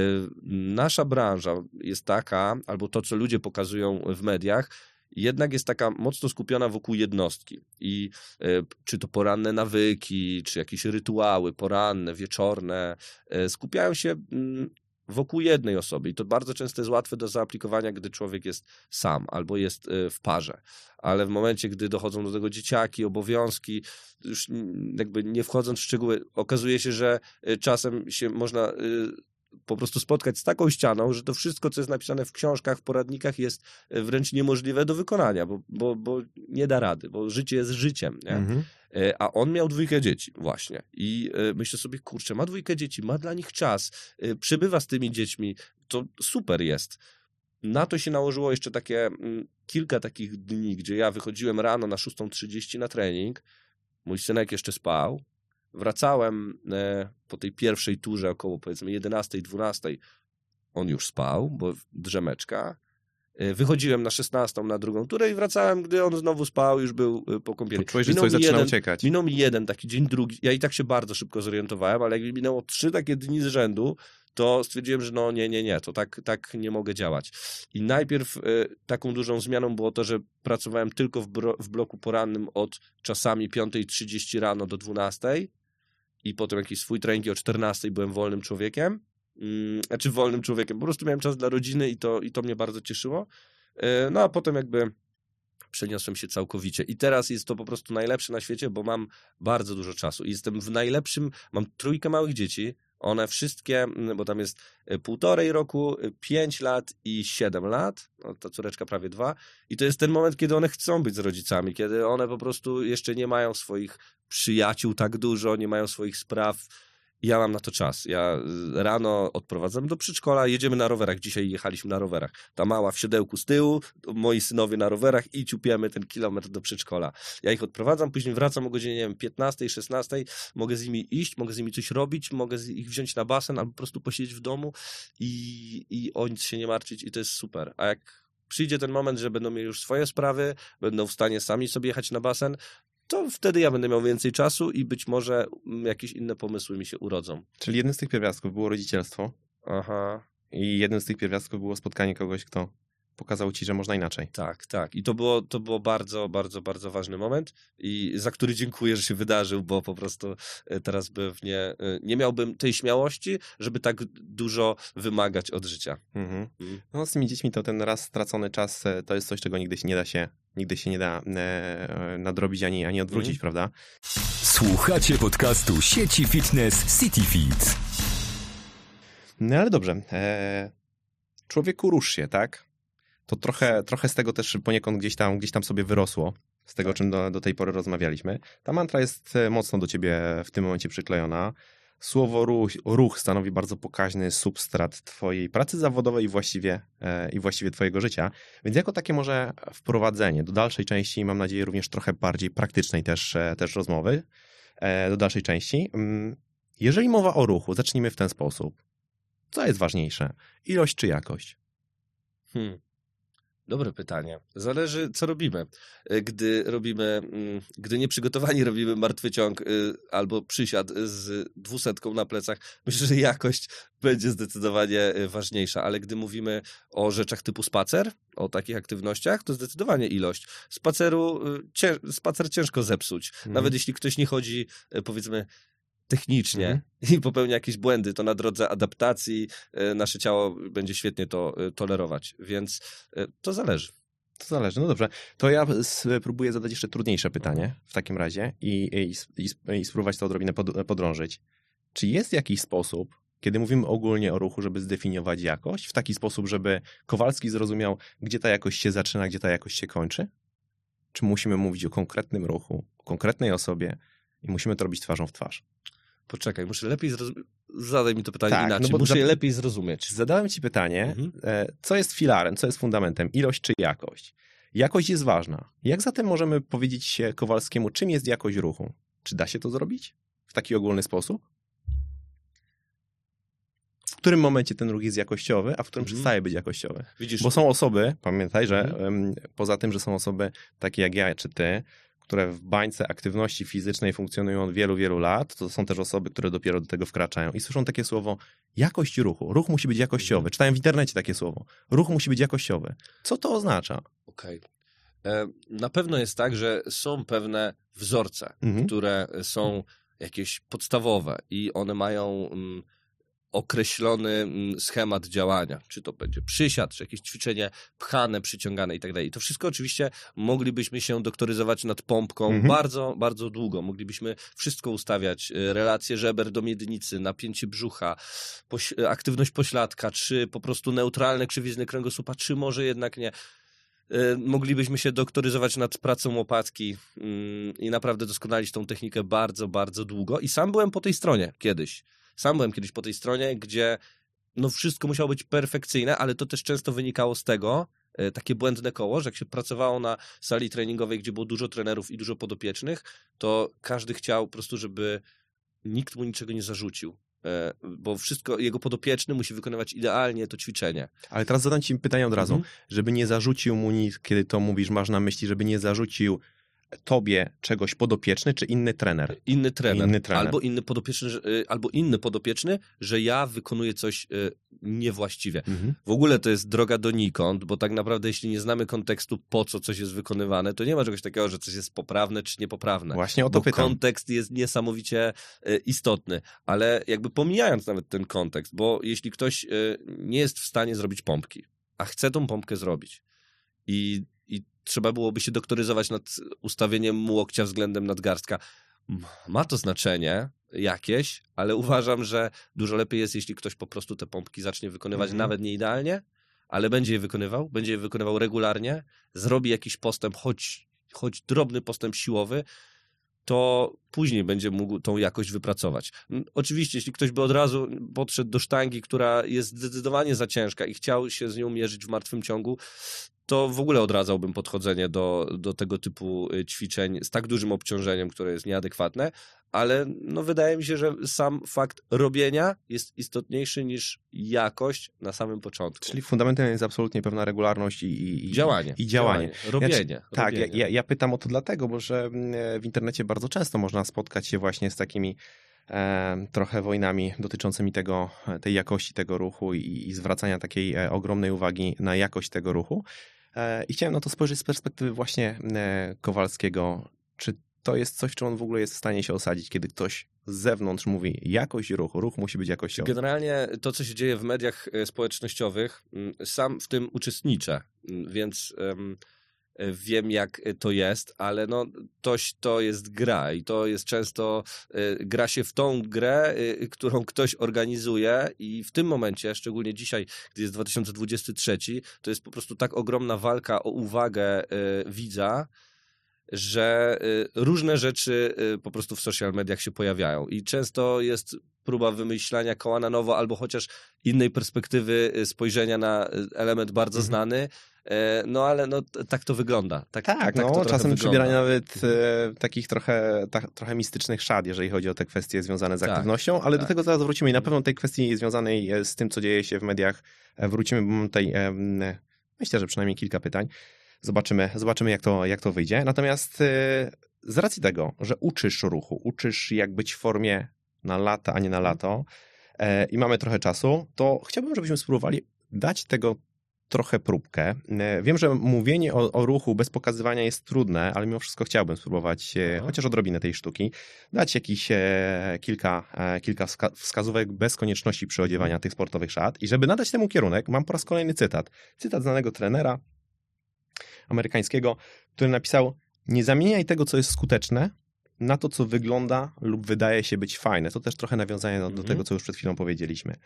nasza branża jest taka, albo to, co ludzie pokazują w mediach, jednak jest taka mocno skupiona wokół jednostki. I y, czy to poranne nawyki, czy jakieś rytuały poranne, wieczorne, y, skupiają się y, wokół jednej osoby i to bardzo często jest łatwe do zaaplikowania, gdy człowiek jest sam albo jest w parze, ale w momencie, gdy dochodzą do tego dzieciaki, obowiązki, już jakby nie wchodząc w szczegóły, okazuje się, że czasem się można po prostu spotkać z taką ścianą, że to wszystko, co jest napisane w książkach, w poradnikach jest wręcz niemożliwe do wykonania, bo, bo, bo nie da rady, bo życie jest życiem, nie? Mhm. A on miał dwójkę dzieci właśnie i myślę sobie, kurczę, ma dwójkę dzieci, ma dla nich czas, przebywa z tymi dziećmi, to super jest. Na to się nałożyło jeszcze takie kilka takich dni, gdzie ja wychodziłem rano na szóstą trzydzieści na trening, mój synek jeszcze spał, wracałem po tej pierwszej turze około powiedzmy jedenastej, dwunastej, on już spał, bo drzemeczka. Wychodziłem na szesnastą na drugą turę i wracałem, gdy on znowu spał, już był po kąpieli. Czułeś, że coś zaczyna uciekać. Minął mi jeden taki dzień, drugi. Ja i tak się bardzo szybko zorientowałem, ale jak minęło trzy takie dni z rzędu, to stwierdziłem, że no nie, nie, nie, to tak, tak nie mogę działać. I najpierw y, taką dużą zmianą było to, że pracowałem tylko w, bro, w bloku porannym od czasami piątej trzydzieści rano do dwunastej i potem jakieś swój treningi o czternastej byłem wolnym człowiekiem. Znaczy wolnym człowiekiem, po prostu miałem czas dla rodziny i to, i to mnie bardzo cieszyło, no a potem jakby przeniosłem się całkowicie i teraz jest to po prostu najlepsze na świecie, bo mam bardzo dużo czasu i jestem w najlepszym, mam trójkę małych dzieci, one wszystkie, bo tam jest półtorej roku, pięć lat i siedem lat, no, ta córeczka prawie dwa i to jest ten moment, kiedy one chcą być z rodzicami, kiedy one po prostu jeszcze nie mają swoich przyjaciół tak dużo, nie mają swoich spraw. Ja mam na to czas. Ja rano odprowadzam do przedszkola, jedziemy na rowerach. Dzisiaj jechaliśmy na rowerach. Ta mała w siodełku z tyłu, moi synowie na rowerach i ciupiemy ten kilometr do przedszkola. Ja ich odprowadzam, później wracam o godzinie, nie wiem, piętnastej, szesnastej. Mogę z nimi iść, mogę z nimi coś robić, mogę ich wziąć na basen albo po prostu posiedzieć w domu i, i o nic się nie martwić i to jest super. A jak przyjdzie ten moment, że będą mieli już swoje sprawy, będą w stanie sami sobie jechać na basen, to wtedy ja będę miał więcej czasu i być może jakieś inne pomysły mi się urodzą. Czyli jednym z tych pierwiastków było rodzicielstwo. Aha. I jednym z tych pierwiastków było spotkanie kogoś, kto pokazał ci, że można inaczej. Tak, tak. I to było, to było bardzo, bardzo, bardzo ważny moment i za który dziękuję, że się wydarzył, bo po prostu teraz pewnie nie miałbym tej śmiałości, żeby tak dużo wymagać od życia. Mhm. Mhm. No z tymi dziećmi to ten raz stracony czas to jest coś, czego nigdy się nie da się Nigdy się nie da e, nadrobić ani, ani odwrócić, mm. prawda? Słuchacie podcastu sieci fitness CityFit. No ale dobrze. E, człowieku rusz się, tak? To trochę, trochę z tego też poniekąd gdzieś tam, gdzieś tam sobie wyrosło. Z tego, tak. Czym do, do tej pory rozmawialiśmy. Ta mantra jest mocno do ciebie w tym momencie przyklejona. Słowo ruch, ruch stanowi bardzo pokaźny substrat twojej pracy zawodowej i właściwie, e, i właściwie twojego życia, więc jako takie może wprowadzenie do dalszej części, mam nadzieję również trochę bardziej praktycznej też, e, też rozmowy, e, do dalszej części. Jeżeli mowa o ruchu, zacznijmy w ten sposób. Co jest ważniejsze? Ilość czy jakość? Hmm. Dobre pytanie. Zależy, co robimy. Gdy robimy, gdy nieprzygotowani robimy martwy ciąg albo przysiad z dwusetką na plecach, myślę, że jakość będzie zdecydowanie ważniejsza, ale gdy mówimy o rzeczach typu spacer, o takich aktywnościach, to zdecydowanie ilość. Spaceru, cię, spacer ciężko zepsuć. Mhm. Nawet jeśli ktoś nie chodzi, powiedzmy, technicznie mhm. i popełnia jakieś błędy, to na drodze adaptacji nasze ciało będzie świetnie to tolerować, więc to zależy. To zależy, no dobrze. To ja spróbuję zadać jeszcze trudniejsze pytanie w takim razie i, i, i, i spróbować to odrobinę pod, podrążyć. Czy jest jakiś sposób, kiedy mówimy ogólnie o ruchu, żeby zdefiniować jakość w taki sposób, żeby Kowalski zrozumiał, gdzie ta jakość się zaczyna, gdzie ta jakość się kończy? Czy musimy mówić o konkretnym ruchu, o konkretnej osobie i musimy to robić twarzą w twarz? Poczekaj, muszę lepiej zrozumieć. Zadaj mi to pytanie tak, inaczej, no muszę za... je lepiej zrozumieć. Zadałem ci pytanie, mhm. co jest filarem, co jest fundamentem, ilość czy jakość? Jakość jest ważna. Jak zatem możemy powiedzieć Kowalskiemu, czym jest jakość ruchu? Czy da się to zrobić w taki ogólny sposób? W którym momencie ten ruch jest jakościowy, a w którym mhm. przestaje być jakościowy? Widzisz, bo są osoby, pamiętaj, że mhm. poza tym, że są osoby takie jak ja czy ty, które w bańce aktywności fizycznej funkcjonują od wielu, wielu lat, to są też osoby, które dopiero do tego wkraczają i słyszą takie słowo jakość ruchu. Ruch musi być jakościowy. Czytałem w internecie takie słowo. Ruch musi być jakościowy. Co to oznacza? Okej. Na pewno jest tak, że są pewne wzorce, mhm. które są jakieś podstawowe i one mają określony schemat działania, czy to będzie przysiad, czy jakieś ćwiczenie pchane, przyciągane i tak dalej. I to wszystko oczywiście moglibyśmy się doktoryzować nad pompką mhm. bardzo, bardzo długo. Moglibyśmy wszystko ustawiać, relacje żeber do miednicy, napięcie brzucha, poś- aktywność pośladka, czy po prostu neutralne krzywizny kręgosłupa, czy może jednak nie. Moglibyśmy się doktoryzować nad pracą łopatki i naprawdę doskonalić tą technikę bardzo, bardzo długo. I sam byłem po tej stronie kiedyś. Sam byłem kiedyś po tej stronie, gdzie no wszystko musiało być perfekcyjne, ale to też często wynikało z tego, takie błędne koło, że jak się pracowało na sali treningowej, gdzie było dużo trenerów i dużo podopiecznych, to każdy chciał po prostu, żeby nikt mu niczego nie zarzucił. Bo wszystko, jego podopieczny musi wykonywać idealnie to ćwiczenie. Ale teraz zadam ci pytanie od razu, mhm. żeby nie zarzucił mu nic, kiedy to mówisz, masz na myśli, żeby nie zarzucił tobie czegoś podopieczny, czy inny trener? Inny trener. Inny trener. Albo, inny podopieczny, albo inny podopieczny, że ja wykonuję coś niewłaściwie. Mhm. W ogóle to jest droga donikąd, bo tak naprawdę jeśli nie znamy kontekstu, po co coś jest wykonywane, to nie ma czegoś takiego, że coś jest poprawne czy niepoprawne. Właśnie o to bo pytam. Kontekst jest niesamowicie istotny, ale jakby pomijając nawet ten kontekst, bo jeśli ktoś nie jest w stanie zrobić pompki, a chce tą pompkę zrobić i trzeba byłoby się doktoryzować nad ustawieniem łokcia względem nadgarstka. Ma to znaczenie jakieś, ale uważam, że dużo lepiej jest, jeśli ktoś po prostu te pompki zacznie wykonywać, mm-hmm. nawet nie idealnie, ale będzie je wykonywał, będzie je wykonywał regularnie, zrobi jakiś postęp, choć, choć drobny postęp siłowy, to później będzie mógł tą jakość wypracować. Oczywiście, jeśli ktoś by od razu podszedł do sztangi, która jest zdecydowanie za ciężka i chciał się z nią mierzyć w martwym ciągu, to w ogóle odradzałbym podchodzenie do, do tego typu ćwiczeń z tak dużym obciążeniem, które jest nieadekwatne, ale no wydaje mi się, że sam fakt robienia jest istotniejszy niż jakość na samym początku. Czyli fundamentem jest absolutnie pewna regularność i, i działanie. I działanie. działanie. Robienie. Znaczy, tak, robienie. Ja, ja pytam o to dlatego, bo że w internecie bardzo często można spotkać się właśnie z takimi E, trochę wojnami dotyczącymi tego, tej jakości tego ruchu i, i zwracania takiej e, ogromnej uwagi na jakość tego ruchu. E, I chciałem na to spojrzeć z perspektywy właśnie e, Kowalskiego. Czy to jest coś, czym on w ogóle jest w stanie się osadzić, kiedy ktoś z zewnątrz mówi jakość ruchu, ruch musi być jakościowy? Generalnie to, co się dzieje w mediach społecznościowych, sam w tym uczestniczę, więc Um... wiem, jak to jest, ale no toś to jest gra i to jest często, y, gra się w tą grę, y, którą ktoś organizuje i w tym momencie, szczególnie dzisiaj, gdy jest dwa tysiące dwudziesty trzeci, to jest po prostu tak ogromna walka o uwagę y, widza, że y, różne rzeczy y, po prostu w social mediach się pojawiają i często jest próba wymyślania koła na nowo albo chociaż innej perspektywy y, spojrzenia na element bardzo mm-hmm. znany. No ale no, tak to wygląda. Tak, tak, tak no, to czasem przybierania nawet e, takich trochę, ta, trochę mistycznych szat, jeżeli chodzi o te kwestie związane z tak, aktywnością, ale tak. do tego zaraz wrócimy i na pewno tej kwestii związanej z tym, co dzieje się w mediach wrócimy, bo mam tutaj e, myślę, że przynajmniej kilka pytań. Zobaczymy, zobaczymy jak, to, jak to wyjdzie. Natomiast e, z racji tego, że uczysz ruchu, uczysz jak być w formie na lata, a nie na lato e, i mamy trochę czasu, to chciałbym, żebyśmy spróbowali dać tego trochę próbkę. Wiem, że mówienie o, o ruchu bez pokazywania jest trudne, ale mimo wszystko chciałbym spróbować no. chociaż odrobinę tej sztuki. Dać jakieś e, kilka, e, kilka wska- wskazówek bez konieczności przyodziewania no. tych sportowych szat. I żeby nadać temu kierunek, mam po raz kolejny cytat. Cytat znanego trenera amerykańskiego, który napisał: nie zamieniaj tego, co jest skuteczne, na to, co wygląda lub wydaje się być fajne. To też trochę nawiązanie do, do mm-hmm. tego, co już przed chwilą powiedzieliśmy.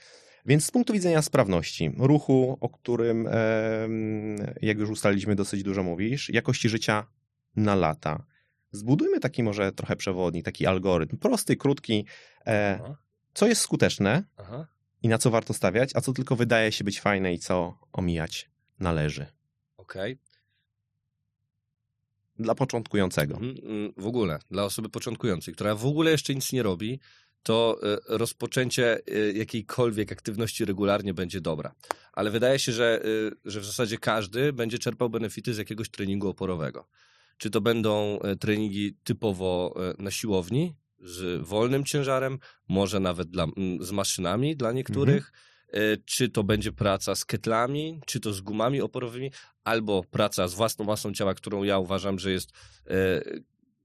Więc z punktu widzenia sprawności, ruchu, o którym, e, jak już ustaliliśmy, dosyć dużo mówisz, jakości życia na lata. Zbudujmy taki może trochę przewodnik, taki algorytm, prosty, krótki. E, co jest skuteczne Aha. i na co warto stawiać, a co tylko wydaje się być fajne i co omijać należy. Okej. Okay. Dla początkującego. W ogóle, dla osoby początkującej, która w ogóle jeszcze nic nie robi, to rozpoczęcie jakiejkolwiek aktywności regularnie będzie dobra. Ale wydaje się, że, że w zasadzie każdy będzie czerpał benefity z jakiegoś treningu oporowego. Czy to będą treningi typowo na siłowni, z wolnym ciężarem, może nawet dla, z maszynami dla niektórych, mhm. czy to będzie praca z ketlami, czy to z gumami oporowymi, albo praca z własną masą ciała, którą ja uważam, że jest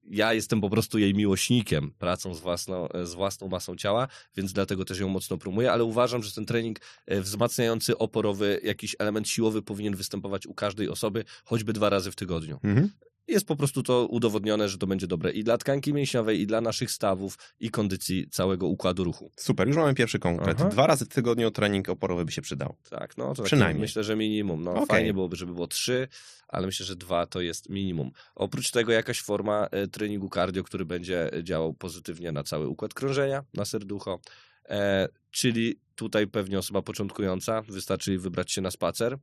ja jestem po prostu jej miłośnikiem, pracą z własną, z własną masą ciała, więc dlatego też ją mocno promuję, ale uważam, że ten trening wzmacniający, oporowy, jakiś element siłowy powinien występować u każdej osoby, choćby dwa razy w tygodniu. Mhm. Jest po prostu to udowodnione, że to będzie dobre i dla tkanki mięśniowej, i dla naszych stawów, i kondycji całego układu ruchu. Super, już mamy pierwszy konkret. Aha. Dwa razy w tygodniu trening oporowy by się przydał. Tak, no to przynajmniej. Myślę, że minimum. No, okay. Fajnie byłoby, żeby było trzy, ale myślę, że dwa to jest minimum. Oprócz tego jakaś forma treningu cardio, który będzie działał pozytywnie na cały układ krążenia, na serducho, e, czyli tutaj pewnie osoba początkująca, wystarczy wybrać się na spacer.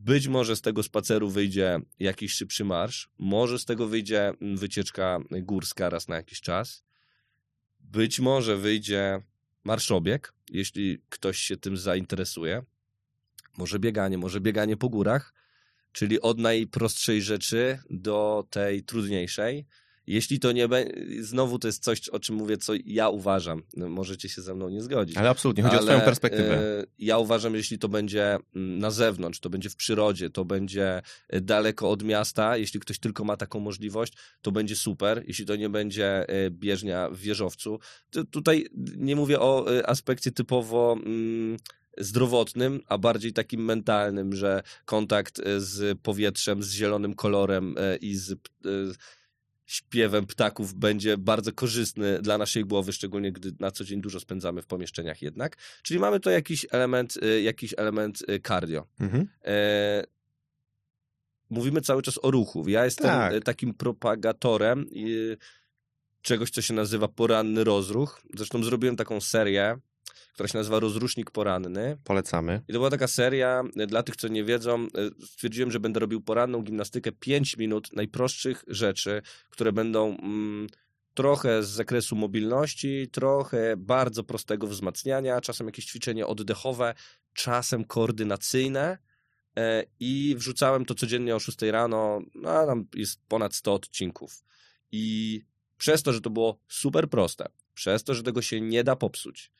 Być może z tego spaceru wyjdzie jakiś szybszy marsz, może z tego wyjdzie wycieczka górska raz na jakiś czas, być może wyjdzie marszobieg, jeśli ktoś się tym zainteresuje, może bieganie, może bieganie po górach, czyli od najprostszej rzeczy do tej trudniejszej. Jeśli to nie będzie, znowu to jest coś, o czym mówię, co ja uważam, możecie się ze mną nie zgodzić. Ale absolutnie, chodzi Ale, o swoją perspektywę. E, ja uważam, jeśli to będzie na zewnątrz, to będzie w przyrodzie, to będzie daleko od miasta, jeśli ktoś tylko ma taką możliwość, to będzie super. Jeśli to nie będzie bieżnia w wieżowcu, to tutaj nie mówię o aspekcie typowo... Mm, zdrowotnym, a bardziej takim mentalnym, że kontakt z powietrzem, z zielonym kolorem i z śpiewem ptaków będzie bardzo korzystny dla naszej głowy, szczególnie gdy na co dzień dużo spędzamy w pomieszczeniach jednak. Czyli mamy to jakiś element, jakiś element cardio. Mhm. Mówimy cały czas o ruchu. Ja jestem tak. takim propagatorem czegoś, co się nazywa poranny rozruch. Zresztą zrobiłem taką serię, która się nazywa Rozrusznik Poranny. Polecamy. I to była taka seria, dla tych, co nie wiedzą, stwierdziłem, że będę robił poranną gimnastykę pięć minut najprostszych rzeczy, które będą mm, trochę z zakresu mobilności, trochę bardzo prostego wzmacniania, czasem jakieś ćwiczenie oddechowe, czasem koordynacyjne yy, i wrzucałem to codziennie o szóstej rano, a tam jest ponad sto odcinków. I przez to, że to było super proste, przez to, że tego się nie da popsuć,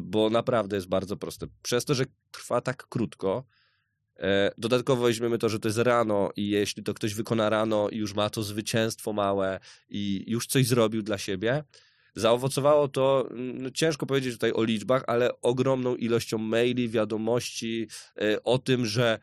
bo naprawdę jest bardzo proste. Przez to, że trwa tak krótko, dodatkowo weźmiemy to, że to jest rano i jeśli to ktoś wykona rano i już ma to zwycięstwo małe i już coś zrobił dla siebie, zaowocowało to, no ciężko powiedzieć tutaj o liczbach, ale ogromną ilością maili, wiadomości o tym, że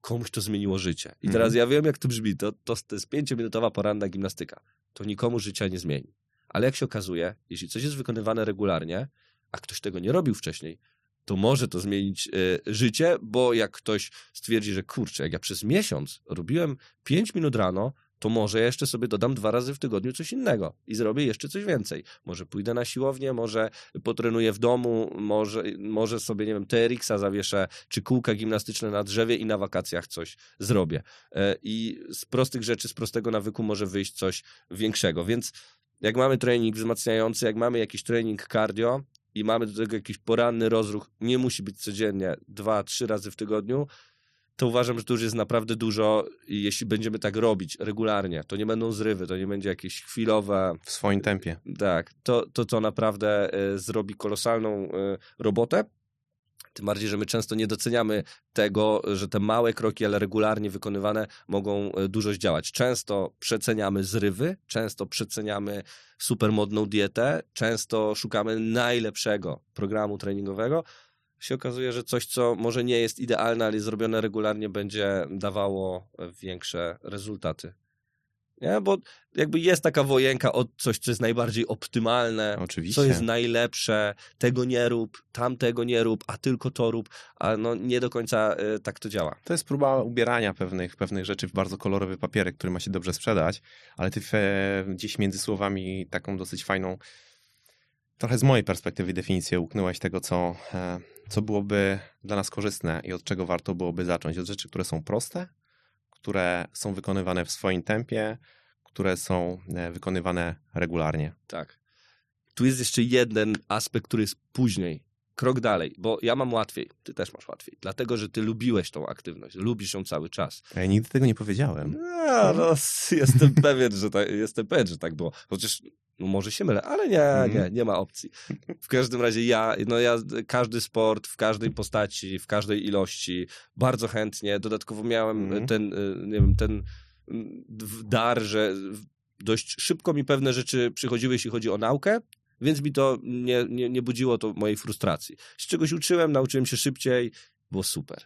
komuś to zmieniło życie. I teraz ja wiem, jak to brzmi, to, to, to jest pięciominutowa poranna gimnastyka. To nikomu życia nie zmieni. Ale jak się okazuje, jeśli coś jest wykonywane regularnie, a ktoś tego nie robił wcześniej, to może to zmienić y, życie, bo jak ktoś stwierdzi, że kurczę, jak ja przez miesiąc robiłem pięć minut rano, to może jeszcze sobie dodam dwa razy w tygodniu coś innego i zrobię jeszcze coś więcej. Może pójdę na siłownię, może potrenuję w domu, może, może sobie, nie wiem, T R X-a zawieszę, czy kółka gimnastyczne na drzewie i na wakacjach coś zrobię. Y, I z prostych rzeczy, z prostego nawyku może wyjść coś większego. Więc jak mamy trening wzmacniający, jak mamy jakiś trening cardio, i mamy do tego jakiś poranny rozruch, nie musi być codziennie, dwa, trzy razy w tygodniu, to uważam, że to już jest naprawdę dużo i jeśli będziemy tak robić regularnie, to nie będą zrywy, to nie będzie jakieś chwilowe... W swoim tempie. Tak, to to, to naprawdę y, zrobi kolosalną y, robotę, tym bardziej, że my często nie doceniamy tego, że te małe kroki, ale regularnie wykonywane mogą dużo zdziałać. Często przeceniamy zrywy, często przeceniamy supermodną dietę, często szukamy najlepszego programu treningowego. Się okazuje, że coś, co może nie jest idealne, ale zrobione regularnie, będzie dawało większe rezultaty. Nie? Bo jakby jest taka wojenka od coś, co jest najbardziej optymalne, oczywiście, co jest najlepsze, tego nie rób, tamtego nie rób, a tylko to rób, a no nie do końca y, tak to działa. To jest próba ubierania pewnych, pewnych rzeczy w bardzo kolorowy papierek, który ma się dobrze sprzedać, ale ty e, gdzieś między słowami taką dosyć fajną, trochę z mojej perspektywy definicję uknąłeś tego, co, e, co byłoby dla nas korzystne i od czego warto byłoby zacząć. Od rzeczy, które są proste, które są wykonywane w swoim tempie, które są wykonywane regularnie. Tak. Tu jest jeszcze jeden aspekt, który jest później. Krok dalej, bo ja mam łatwiej, ty też masz łatwiej, dlatego, że ty lubiłeś tą aktywność, lubisz ją cały czas. Ja nigdy tego nie powiedziałem. No, no, jestem pewien, że tak, jestem pewien, że tak było. Chociaż no, może się mylę, ale nie, nie, nie ma opcji. W każdym razie ja, no ja każdy sport, w każdej postaci, w każdej ilości, bardzo chętnie, dodatkowo miałem mm. ten, nie wiem, ten dar, że dość szybko mi pewne rzeczy przychodziły, jeśli chodzi o naukę, więc mi to nie, nie, nie budziło to mojej frustracji. Z czegoś uczyłem, nauczyłem się szybciej, było super.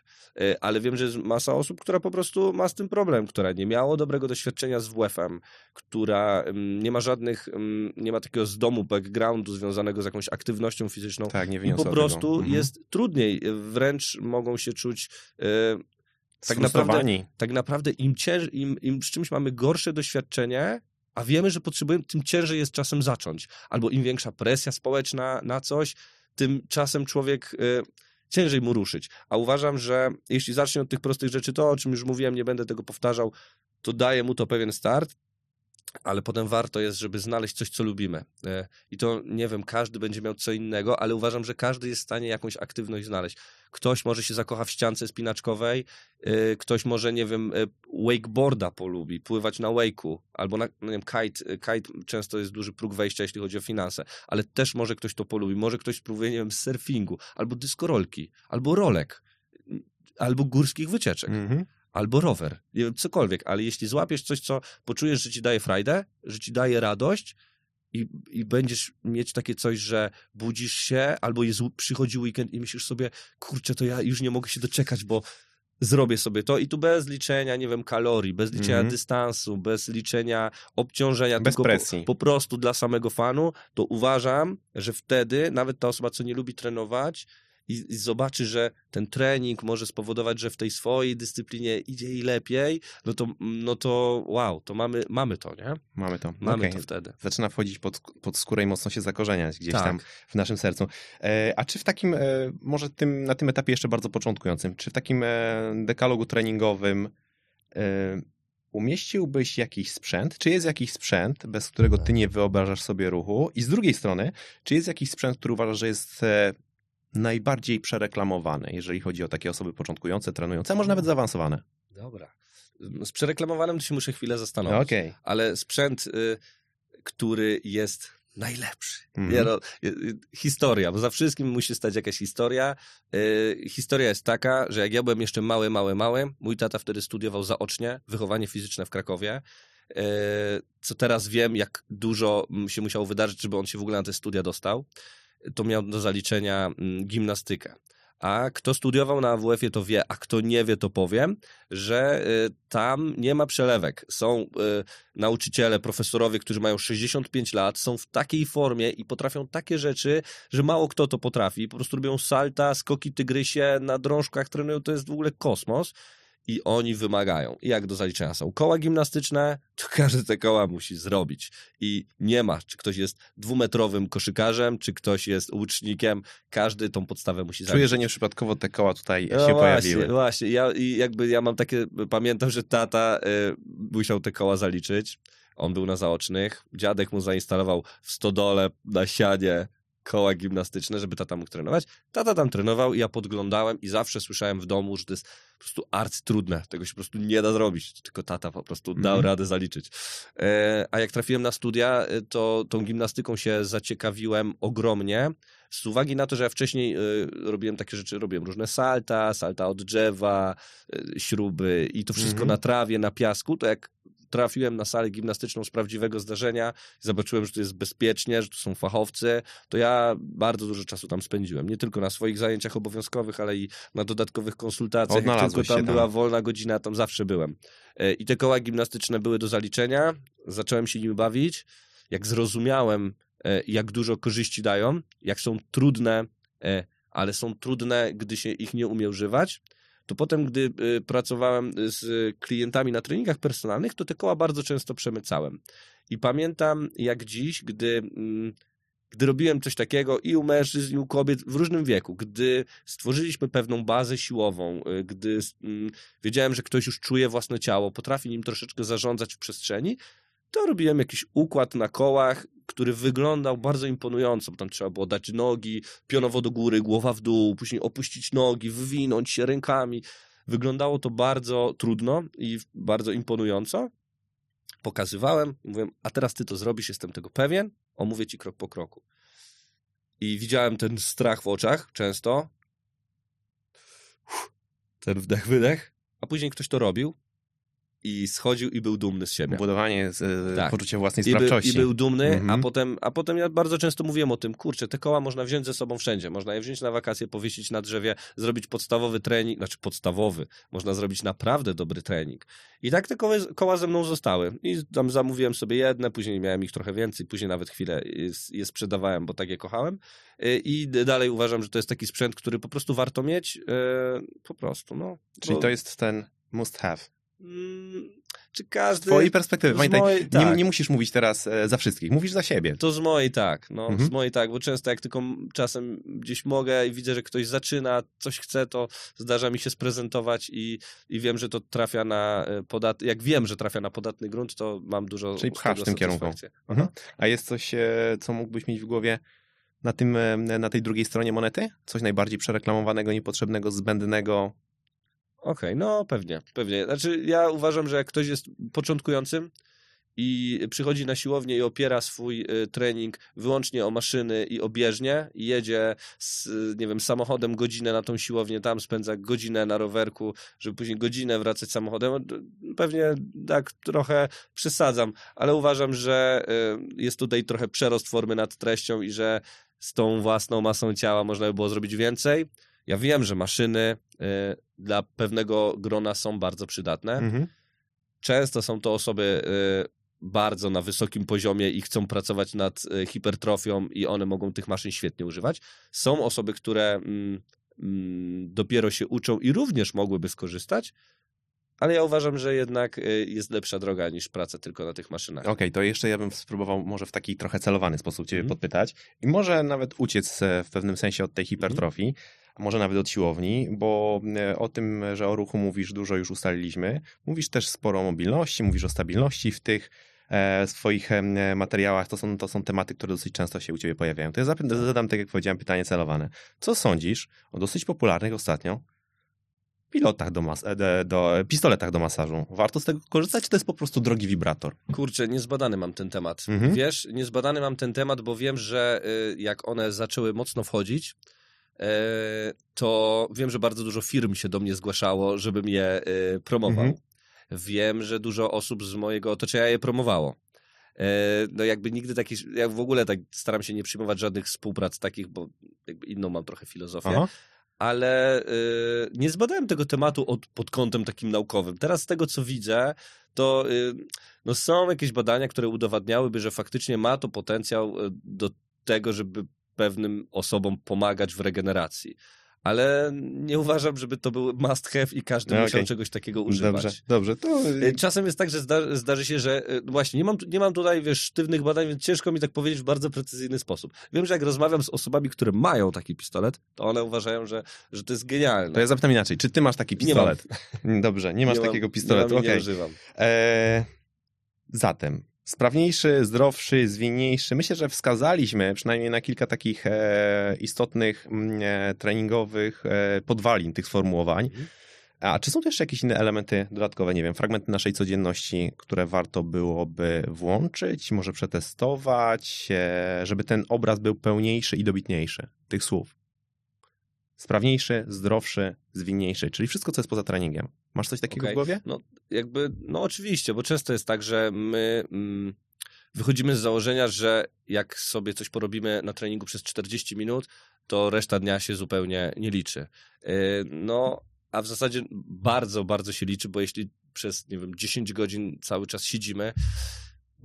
Ale wiem, że jest masa osób, która po prostu ma z tym problem, która nie miała dobrego doświadczenia z W F-em, która nie ma żadnych, nie ma takiego z domu backgroundu związanego z jakąś aktywnością fizyczną. Tak, nie wyniosła i po prostu tego. Jest mhm. trudniej, wręcz mogą się czuć... Tak naprawdę, tak naprawdę im, cięż, im, im z czymś mamy gorsze doświadczenie, a wiemy, że potrzebujemy, tym ciężej jest czasem zacząć. Albo im większa presja społeczna na coś, tym czasem człowiek y, ciężej mu ruszyć. A uważam, że jeśli zacznie od tych prostych rzeczy, to o czym już mówiłem, nie będę tego powtarzał, to daje mu to pewien start, ale potem warto jest, żeby znaleźć coś, co lubimy. Y, I to, nie wiem, każdy będzie miał co innego, ale uważam, że każdy jest w stanie jakąś aktywność znaleźć. Ktoś może się zakocha w ściance spinaczkowej, yy, ktoś może, nie wiem, wakeboarda polubi, pływać na wake'u, albo na, nie wiem, kite, kite często jest duży próg wejścia, jeśli chodzi o finanse, ale też może ktoś to polubi, może ktoś spróbuje, nie wiem, surfingu, albo dyskorolki, albo rolek, albo górskich wycieczek, mm-hmm. albo rower, nie wiem, cokolwiek, ale jeśli złapiesz coś, co poczujesz, że ci daje frajdę, że ci daje radość, I, i będziesz mieć takie coś, że budzisz się, albo jest, przychodzi weekend i myślisz sobie, kurczę, to ja już nie mogę się doczekać, bo zrobię sobie to i tu bez liczenia, nie wiem, kalorii, bez liczenia mm-hmm. dystansu, bez liczenia obciążenia, bez tylko presji. Po, po prostu dla samego fanu, to uważam, że wtedy nawet ta osoba, co nie lubi trenować i, i zobaczy, że ten trening może spowodować, że w tej swojej dyscyplinie idzie jej lepiej, no to, no to wow, to mamy, mamy to, nie? Mamy to. Mamy okay. to wtedy. Zaczyna wchodzić pod, pod skórę i mocno się zakorzeniać gdzieś tak. tam w naszym sercu. E, a czy w takim, e, może tym, na tym etapie jeszcze bardzo początkującym, czy w takim e, dekalogu treningowym e, umieściłbyś jakiś sprzęt? Czy jest jakiś sprzęt, bez którego ty nie wyobrażasz sobie ruchu? I z drugiej strony, czy jest jakiś sprzęt, który uważasz, że jest... E, najbardziej przereklamowane, jeżeli chodzi o takie osoby początkujące, trenujące, a może nawet zaawansowane. Dobra. Z przereklamowanym to się muszę chwilę zastanowić. Okay. Ale sprzęt, y, który jest najlepszy. Mm-hmm. Nie, no, y, historia, bo za wszystkim musi stać jakaś historia. Y, historia jest taka, że jak ja byłem jeszcze mały, mały, mały, mój tata wtedy studiował zaocznie wychowanie fizyczne w Krakowie. Y, co teraz wiem, jak dużo się musiało wydarzyć, żeby on się w ogóle na te studia dostał. To miał do zaliczenia gimnastykę. A kto studiował na A W F-ie, to wie, a kto nie wie, to powiem, że tam nie ma przelewek. Są nauczyciele, profesorowie, którzy mają sześćdziesiąt pięć lat, są w takiej formie i potrafią takie rzeczy, że mało kto to potrafi. Po prostu robią salta, skoki tygrysie, na drążkach trenują, to jest w ogóle kosmos. I oni wymagają. I jak do zaliczenia są koła gimnastyczne, to każdy te koła musi zrobić. I nie ma, czy ktoś jest dwumetrowym koszykarzem, czy ktoś jest łucznikiem, każdy tą podstawę musi zrobić. Czuję, że nie przypadkowo te koła tutaj no się właśnie, pojawiły. Właśnie, ja, i jakby ja mam takie, pamiętam, że tata y, musiał te koła zaliczyć, on był na zaocznych, dziadek mu zainstalował w stodole na sianie koła gimnastyczne, żeby tata mógł trenować. Tata tam trenował i ja podglądałem i zawsze słyszałem w domu, że to jest po prostu arcy trudne, tego się po prostu nie da zrobić, tylko tata po prostu dał mm. radę zaliczyć. E, a jak trafiłem na studia, to tą gimnastyką się zaciekawiłem ogromnie, z uwagi na to, że ja wcześniej y, robiłem takie rzeczy, robiłem różne salta, salta od drzewa, y, śruby i to wszystko mm. na trawie, na piasku, to jak trafiłem na salę gimnastyczną z prawdziwego zdarzenia, zobaczyłem, że to jest bezpiecznie, że to są fachowcy, to ja bardzo dużo czasu tam spędziłem. Nie tylko na swoich zajęciach obowiązkowych, ale i na dodatkowych konsultacjach. Jak tylko tam, tam była wolna godzina, tam zawsze byłem. I te koła gimnastyczne były do zaliczenia, zacząłem się nimi bawić. Jak zrozumiałem, jak dużo korzyści dają, jak są trudne, ale są trudne, gdy się ich nie umie używać, to potem, gdy pracowałem z klientami na treningach personalnych, to te koła bardzo często przemycałem. I pamiętam jak dziś, gdy, gdy robiłem coś takiego i u mężczyzn, i u kobiet w różnym wieku, gdy stworzyliśmy pewną bazę siłową, gdy wiedziałem, że ktoś już czuje własne ciało, potrafi nim troszeczkę zarządzać w przestrzeni, to robiłem jakiś układ na kołach, który wyglądał bardzo imponująco, bo tam trzeba było dać nogi pionowo do góry, głowa w dół, później opuścić nogi, wywinąć się rękami. Wyglądało to bardzo trudno i bardzo imponująco. Pokazywałem, mówiłem, a teraz ty to zrobisz, jestem tego pewien, omówię ci krok po kroku. I widziałem ten strach w oczach często, ten wdech, wydech, a później ktoś to robił i schodził i był dumny z siebie. Budowanie z, tak. poczucia własnej sprawczości. I, by, i był dumny, mhm. a, potem, a potem ja bardzo często mówiłem o tym, kurczę, te koła można wziąć ze sobą wszędzie. Można je wziąć na wakacje, powiesić na drzewie, zrobić podstawowy trening, znaczy podstawowy, można zrobić naprawdę dobry trening. I tak te koła, koła ze mną zostały. I tam zamówiłem sobie jedne, później miałem ich trochę więcej, później nawet chwilę je sprzedawałem, bo tak je kochałem. I dalej uważam, że to jest taki sprzęt, który po prostu warto mieć. Po prostu, no. Czyli bo... to jest ten must have. Czy każdy... Z twojej perspektywy, z pamiętaj, mojej, tak. nie, nie musisz mówić teraz e, za wszystkich, mówisz za siebie. To z mojej tak, no, mhm. z mojej tak, bo często jak tylko czasem gdzieś mogę i widzę, że ktoś zaczyna, coś chce, to zdarza mi się sprezentować i, i wiem, że to trafia na podatny, jak wiem, że trafia na podatny grunt, to mam dużo... Czyli pchasz w tym kierunku. Mhm. A jest coś, e, co mógłbyś mieć w głowie na, tym, e, na tej drugiej stronie monety? Coś najbardziej przereklamowanego, niepotrzebnego, zbędnego... Okej, okay, no pewnie, pewnie. Znaczy ja uważam, że jak ktoś jest początkującym i przychodzi na siłownię i opiera swój trening wyłącznie o maszyny i o bieżnię, i jedzie z, nie wiem, samochodem godzinę na tą siłownię, tam spędza godzinę na rowerku, żeby później godzinę wracać samochodem, pewnie tak trochę przesadzam, ale uważam, że jest tutaj trochę przerost formy nad treścią i że z tą własną masą ciała można by było zrobić więcej. Ja wiem, że maszyny y, dla pewnego grona są bardzo przydatne. Mhm. Często są to osoby y, bardzo na wysokim poziomie i chcą pracować nad y, hipertrofią i one mogą tych maszyn świetnie używać. Są osoby, które mm, mm, dopiero się uczą i również mogłyby skorzystać, ale ja uważam, że jednak y, jest lepsza droga niż praca tylko na tych maszynach. Okej, okay, to jeszcze ja bym spróbował może w taki trochę celowany sposób ciebie mhm. podpytać i może nawet uciec w pewnym sensie od tej hipertrofii. Mhm. Może nawet od siłowni, bo o tym, że o ruchu mówisz, dużo już ustaliliśmy. Mówisz też sporo o mobilności, mówisz o stabilności w tych e, swoich e, materiałach. To są, to są tematy, które dosyć często się u ciebie pojawiają. To ja zadam, tak jak powiedziałem, pytanie celowane. Co sądzisz o dosyć popularnych ostatnio pilotach do, mas- do, do pistoletach do masażu? Warto z tego korzystać, czy to jest po prostu drogi wibrator? Kurczę, niezbadany mam ten temat. Mhm. Wiesz, niezbadany mam ten temat, bo wiem, że y, jak one zaczęły mocno wchodzić, to wiem, że bardzo dużo firm się do mnie zgłaszało, żebym je promował. Mhm. Wiem, że dużo osób z mojego otoczenia je promowało. No jakby nigdy taki, ja w ogóle tak staram się nie przyjmować żadnych współprac takich, bo jakby inną mam trochę filozofię. Aha. Ale y, nie zbadałem tego tematu od, pod kątem takim naukowym. Teraz z tego, co widzę, to y, no są jakieś badania, które udowadniałyby, że faktycznie ma to potencjał do tego, żeby pewnym osobom pomagać w regeneracji. Ale nie uważam, żeby to był must have i każdy no musiał okay. czegoś takiego używać. Dobrze, dobrze. To... Czasem jest tak, że zdarzy, zdarzy się, że właśnie nie mam, nie mam tutaj wiesz, sztywnych badań, więc ciężko mi tak powiedzieć w bardzo precyzyjny sposób. Wiem, że jak rozmawiam z osobami, które mają taki pistolet, to one uważają, że, że to jest genialne. To ja zapytam inaczej. Czy ty masz taki pistolet? Nie mam. Dobrze, nie masz nie takiego mam, pistoletu. Nie, okay. nie używam. Eee, zatem... Sprawniejszy, zdrowszy, zwinniejszy. Myślę, że wskazaliśmy przynajmniej na kilka takich e, istotnych e, treningowych e, podwalin tych sformułowań. A czy są też jakieś inne elementy dodatkowe, nie wiem, fragmenty naszej codzienności, które warto byłoby włączyć, może przetestować, e, żeby ten obraz był pełniejszy i dobitniejszy tych słów? Sprawniejszy, zdrowszy, zwinniejszy, czyli wszystko, co jest poza treningiem. Masz coś takiego okay. w głowie? No, jakby, no oczywiście, bo często jest tak, że my mm, wychodzimy z założenia, że jak sobie coś porobimy na treningu przez czterdzieści minut, to reszta dnia się zupełnie nie liczy. Yy, no, a w zasadzie bardzo, bardzo się liczy, bo jeśli przez, nie wiem, dziesięć godzin cały czas siedzimy,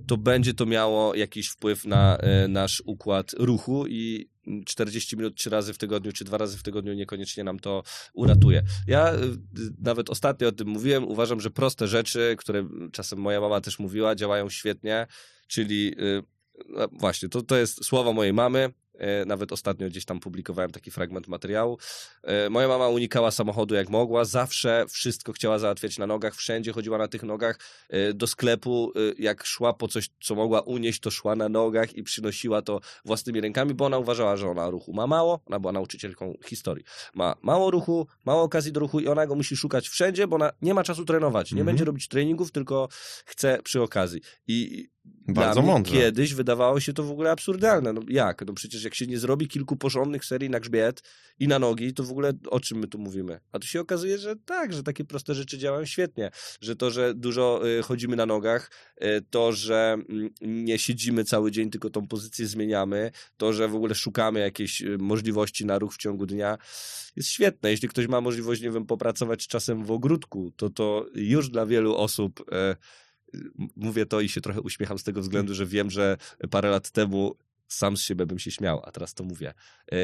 to będzie to miało jakiś wpływ na y, nasz układ ruchu i czterdzieści minut trzy razy w tygodniu czy dwa razy w tygodniu niekoniecznie nam to uratuje. Ja y, nawet ostatnio o tym mówiłem, uważam, że proste rzeczy, które czasem moja mama też mówiła, działają świetnie, czyli y, no właśnie, to, to jest słowa mojej mamy. Nawet ostatnio gdzieś tam publikowałem taki fragment materiału. Moja mama unikała samochodu jak mogła, zawsze wszystko chciała załatwiać na nogach, wszędzie chodziła na tych nogach, do sklepu jak szła po coś, co mogła unieść, to szła na nogach i przynosiła to własnymi rękami, bo ona uważała, że ona ruchu ma mało, ona była nauczycielką historii, ma mało ruchu, mało okazji do ruchu i ona go musi szukać wszędzie, bo ona nie ma czasu trenować, nie mm-hmm. będzie robić treningów, tylko chce przy okazji. I Bardzo mądre. Kiedyś wydawało się to w ogóle absurdalne. No jak? No przecież jak się nie zrobi kilku porządnych serii na grzbiet i na nogi, to w ogóle o czym my tu mówimy? A tu się okazuje, że tak, że takie proste rzeczy działają świetnie. Że to, że dużo chodzimy na nogach, to, że nie siedzimy cały dzień, tylko tą pozycję zmieniamy, to, że w ogóle szukamy jakiejś możliwości na ruch w ciągu dnia, jest świetne. Jeśli ktoś ma możliwość, nie wiem, popracować czasem w ogródku, to to już dla wielu osób... Mówię to i się trochę uśmiecham z tego względu, że wiem, że parę lat temu sam z siebie bym się śmiał, a teraz to mówię.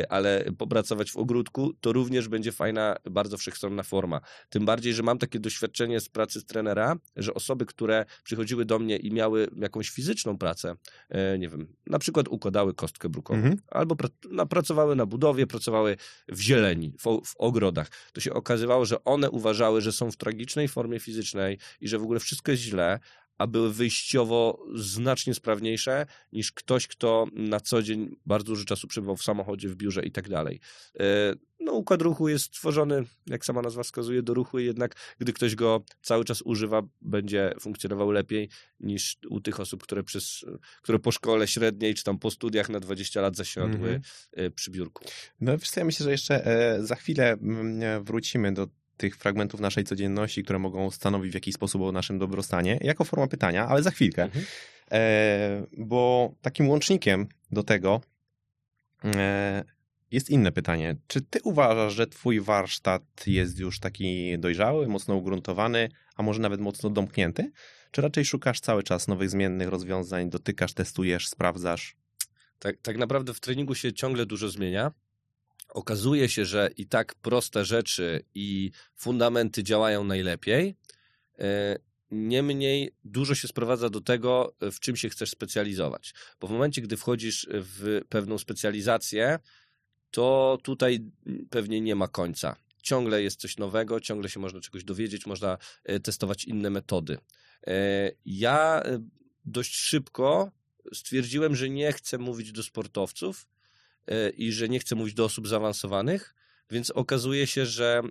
Ale popracować w ogródku to również będzie fajna, bardzo wszechstronna forma. Tym bardziej, że mam takie doświadczenie z pracy z trenera, że osoby, które przychodziły do mnie i miały jakąś fizyczną pracę, nie wiem, na przykład układały kostkę brukową, mhm. albo pra- pracowały na budowie, pracowały w zieleni, w, w ogrodach. To się okazywało, że one uważały, że są w tragicznej formie fizycznej i że w ogóle wszystko jest źle, a były wyjściowo znacznie sprawniejsze niż ktoś, kto na co dzień bardzo dużo czasu przebywał w samochodzie, w biurze i tak dalej. No układ ruchu jest tworzony, jak sama nazwa wskazuje, do ruchu i jednak gdy ktoś go cały czas używa, będzie funkcjonował lepiej niż u tych osób, które, przez, które po szkole średniej czy tam po studiach na dwadzieścia lat zasiadły mm-hmm. przy biurku. No wiesz co, ja myślę, że jeszcze za chwilę wrócimy do tych fragmentów naszej codzienności, które mogą stanowić w jakiś sposób o naszym dobrostanie, jako forma pytania, ale za chwilkę. Mhm. E, bo takim łącznikiem do tego e, jest inne pytanie. Czy ty uważasz, że twój warsztat jest już taki dojrzały, mocno ugruntowany, a może nawet mocno domknięty? Czy raczej szukasz cały czas nowych zmiennych rozwiązań, dotykasz, testujesz, sprawdzasz? Tak, tak naprawdę w treningu się ciągle dużo zmienia. Okazuje się, że i tak proste rzeczy i fundamenty działają najlepiej. Niemniej dużo się sprowadza do tego, w czym się chcesz specjalizować. Bo w momencie, gdy wchodzisz w pewną specjalizację, to tutaj pewnie nie ma końca. Ciągle jest coś nowego, ciągle się można czegoś dowiedzieć, można testować inne metody. Ja dość szybko stwierdziłem, że nie chcę mówić do sportowców, i że nie chcę mówić do osób zaawansowanych, więc okazuje się, że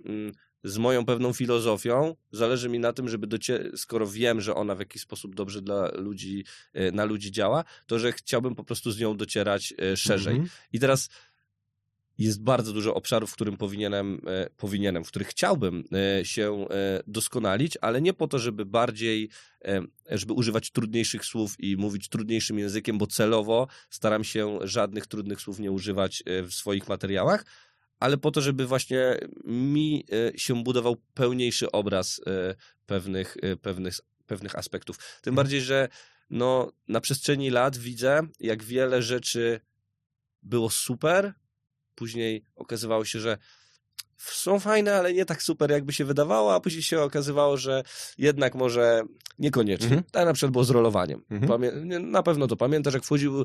z moją pewną filozofią zależy mi na tym, żeby docie- skoro wiem, że ona w jakiś sposób dobrze dla ludzi, na ludzi działa, to że chciałbym po prostu z nią docierać szerzej. Mhm. I teraz jest bardzo dużo obszarów, w którym powinienem, powinienem, w których chciałbym się doskonalić, ale nie po to, żeby bardziej, żeby używać trudniejszych słów i mówić trudniejszym językiem, bo celowo staram się żadnych trudnych słów nie używać w swoich materiałach, ale po to, żeby właśnie mi się budował pełniejszy obraz pewnych, pewnych, pewnych aspektów. Tym bardziej, że no, na przestrzeni lat widzę, jak wiele rzeczy było super, później okazywało się, że są fajne, ale nie tak super, jakby się wydawało, a później się okazywało, że jednak może niekoniecznie. Mhm. Tak na przykład było z rolowaniem. Mhm. Pamię- na pewno to pamiętasz, jak wchodził y,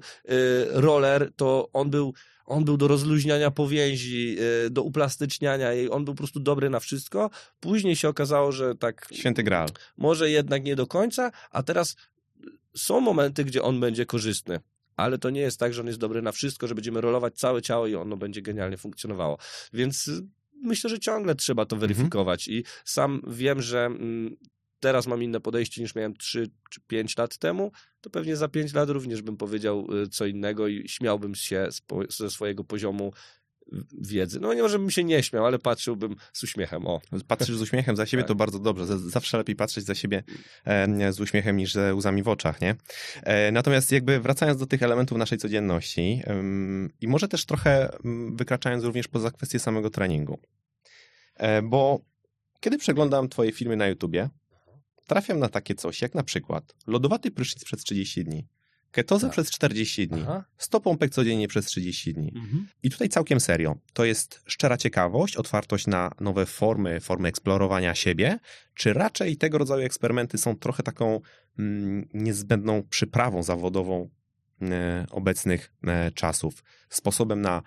roller, to on był, on był do rozluźniania powięzi, y, do uplastyczniania jej, on był po prostu dobry na wszystko. Później się okazało, że tak... Święty Graal. Może jednak nie do końca, a teraz są momenty, gdzie on będzie korzystny. Ale to nie jest tak, że on jest dobry na wszystko, że będziemy rolować całe ciało i ono będzie genialnie funkcjonowało. Więc myślę, że ciągle trzeba to weryfikować i sam wiem, że teraz mam inne podejście niż miałem trzy czy pięć lat temu, to pewnie za pięć lat również bym powiedział co innego i śmiałbym się ze swojego poziomu wiedzy. No nie może bym się nie śmiał, ale patrzyłbym z uśmiechem. O. Patrzysz z uśmiechem za siebie, to bardzo dobrze. Zawsze lepiej patrzeć za siebie z uśmiechem niż ze łzami w oczach, nie? Natomiast jakby wracając do tych elementów naszej codzienności i może też trochę wykraczając również poza kwestię samego treningu, bo kiedy przeglądam twoje filmy na YouTubie, trafiam na takie coś jak na przykład lodowaty prysznic przez trzydzieści dni, Ketoza tak. przez czterdzieści dni, Aha. sto pompek codziennie przez trzydzieści dni. Mhm. I tutaj całkiem serio. To jest szczera ciekawość, otwartość na nowe formy, formy eksplorowania siebie, czy raczej tego rodzaju eksperymenty są trochę taką mm, niezbędną przyprawą zawodową y, obecnych y, czasów, sposobem na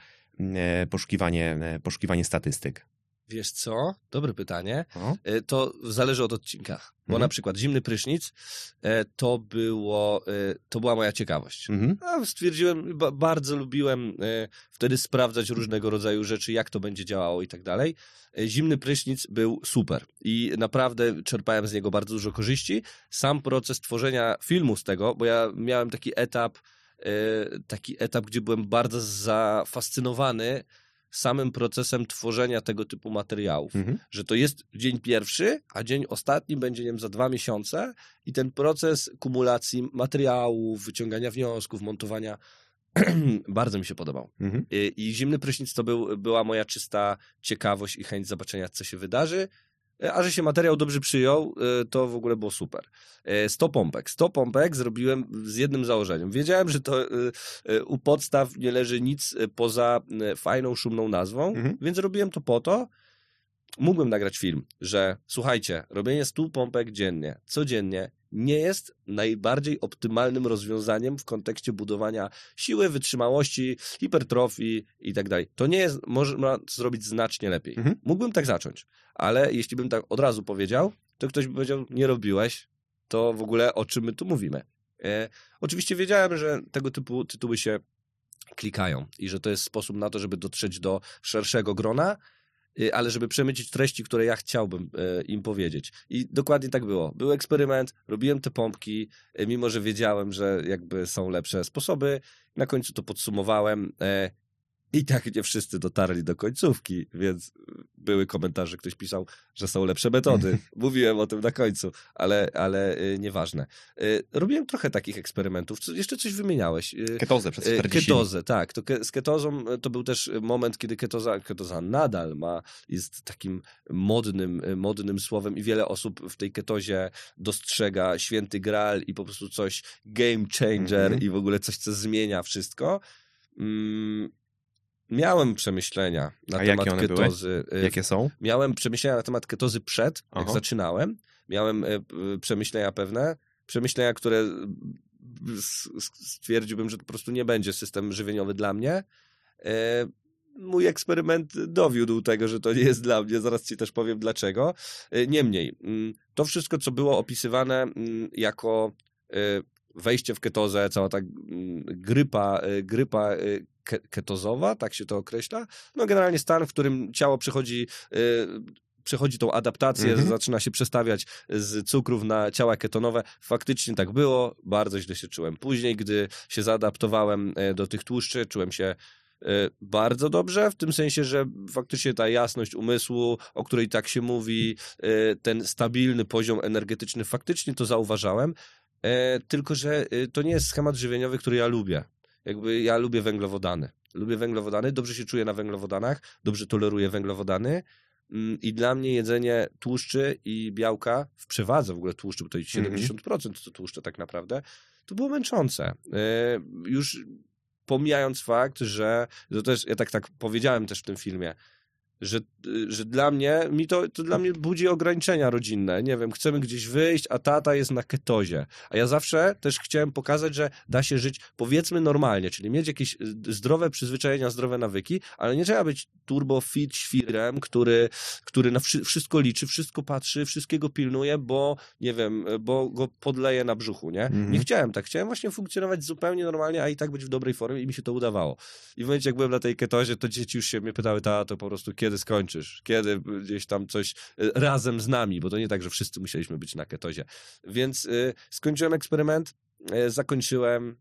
y, poszukiwanie, y, poszukiwanie statystyk? Wiesz co? Dobre pytanie. O? To zależy od odcinka. Bo mhm. na przykład zimny prysznic to było, to była moja ciekawość. Mhm. A stwierdziłem, bardzo lubiłem wtedy sprawdzać różnego rodzaju rzeczy, jak to będzie działało i tak dalej. Zimny prysznic był super i naprawdę czerpałem z niego bardzo dużo korzyści. Sam proces tworzenia filmu z tego, bo ja miałem taki etap, taki etap, gdzie byłem bardzo zafascynowany samym procesem tworzenia tego typu materiałów. Mhm. Że to jest dzień pierwszy, a dzień ostatni będzie, nie wiem, za dwa miesiące i ten proces kumulacji materiałów, wyciągania wniosków, montowania bardzo mi się podobał. Mhm. I, i zimny prysznic to był, była moja czysta ciekawość i chęć zobaczenia, co się wydarzy. A że się materiał dobrze przyjął, to w ogóle było super. sto pompek. sto pompek zrobiłem z jednym założeniem. Wiedziałem, że to u podstaw nie leży nic poza fajną, szumną nazwą, mhm. więc robiłem to po to. Mógłbym nagrać film, że słuchajcie, robienie stu pompek dziennie, codziennie nie jest najbardziej optymalnym rozwiązaniem w kontekście budowania siły, wytrzymałości, hipertrofii i tak dalej. To nie jest, można zrobić znacznie lepiej. Mhm. Mógłbym tak zacząć, ale jeśli bym tak od razu powiedział, to ktoś by powiedział, nie robiłeś, to w ogóle o czym my tu mówimy. E, oczywiście wiedziałem, że tego typu tytuły się klikają i że to jest sposób na to, żeby dotrzeć do szerszego grona, ale żeby przemycić treści, które ja chciałbym im powiedzieć. I dokładnie tak było. Był eksperyment, robiłem te pompki, mimo że wiedziałem, że jakby są lepsze sposoby. Na końcu to podsumowałem i tak nie wszyscy dotarli do końcówki, więc były komentarze, ktoś pisał, że są lepsze metody. Mówiłem o tym na końcu, ale, ale nieważne. Robiłem trochę takich eksperymentów. Jeszcze coś wymieniałeś. Ketozę przez czterdzieści. Ketozę, tak. To ke- z ketozą to był też moment, kiedy ketoza, ketoza nadal ma, jest takim modnym, modnym słowem i wiele osób w tej ketozie dostrzega święty graal i po prostu coś game changer mm-hmm. i w ogóle coś, co zmienia wszystko. Mm. Miałem przemyślenia na A temat jakie ketozy. Były? Jakie są? Miałem przemyślenia na temat ketozy przed, Aha. jak zaczynałem. Miałem przemyślenia pewne, przemyślenia, które stwierdziłbym, że to po prostu nie będzie system żywieniowy dla mnie. Mój eksperyment dowiódł tego, że to nie jest dla mnie. Zaraz ci też powiem dlaczego. Niemniej, to wszystko, co było opisywane jako wejście w ketozę, cała ta grypa, grypa ketozowa, tak się to określa. No generalnie stan, w którym ciało przechodzi, yy, przechodzi tą adaptację, mm-hmm. zaczyna się przestawiać z cukrów na ciała ketonowe. Faktycznie tak było, bardzo źle się czułem. Później, gdy się zaadaptowałem do tych tłuszczy, czułem się bardzo dobrze, w tym sensie, że faktycznie ta jasność umysłu, o której tak się mówi, ten stabilny poziom energetyczny, faktycznie to zauważałem, tylko że to nie jest schemat żywieniowy, który ja lubię. Jakby ja lubię węglowodany. Lubię węglowodany, dobrze się czuję na węglowodanach, dobrze toleruję węglowodany i dla mnie jedzenie tłuszczy i białka, w przewadze w ogóle tłuszczy, bo to siedemdziesiąt procent to tłuszcze tak naprawdę, to było męczące. Już pomijając fakt, że to też, ja tak, tak powiedziałem też w tym filmie, Że, że dla mnie, mi to, to dla mnie budzi ograniczenia rodzinne. Nie wiem, chcemy gdzieś wyjść, a tata jest na ketozie. A ja zawsze też chciałem pokazać, że da się żyć powiedzmy normalnie, czyli mieć jakieś zdrowe przyzwyczajenia, zdrowe nawyki, ale nie trzeba być turbo fit świrem, który, który na wszy- wszystko liczy, wszystko patrzy, wszystkiego pilnuje, bo nie wiem, bo go podleje na brzuchu, nie? Mm-hmm. Nie chciałem tak. Chciałem właśnie funkcjonować zupełnie normalnie, a i tak być w dobrej formie i mi się to udawało. I w momencie, jak byłem na tej ketozie, to dzieci już się mnie pytały, tato, po prostu kiedy Kiedy skończysz, kiedy gdzieś tam coś razem z nami, bo to nie tak, że wszyscy musieliśmy być na ketozie. Więc y, skończyłem eksperyment, y, zakończyłem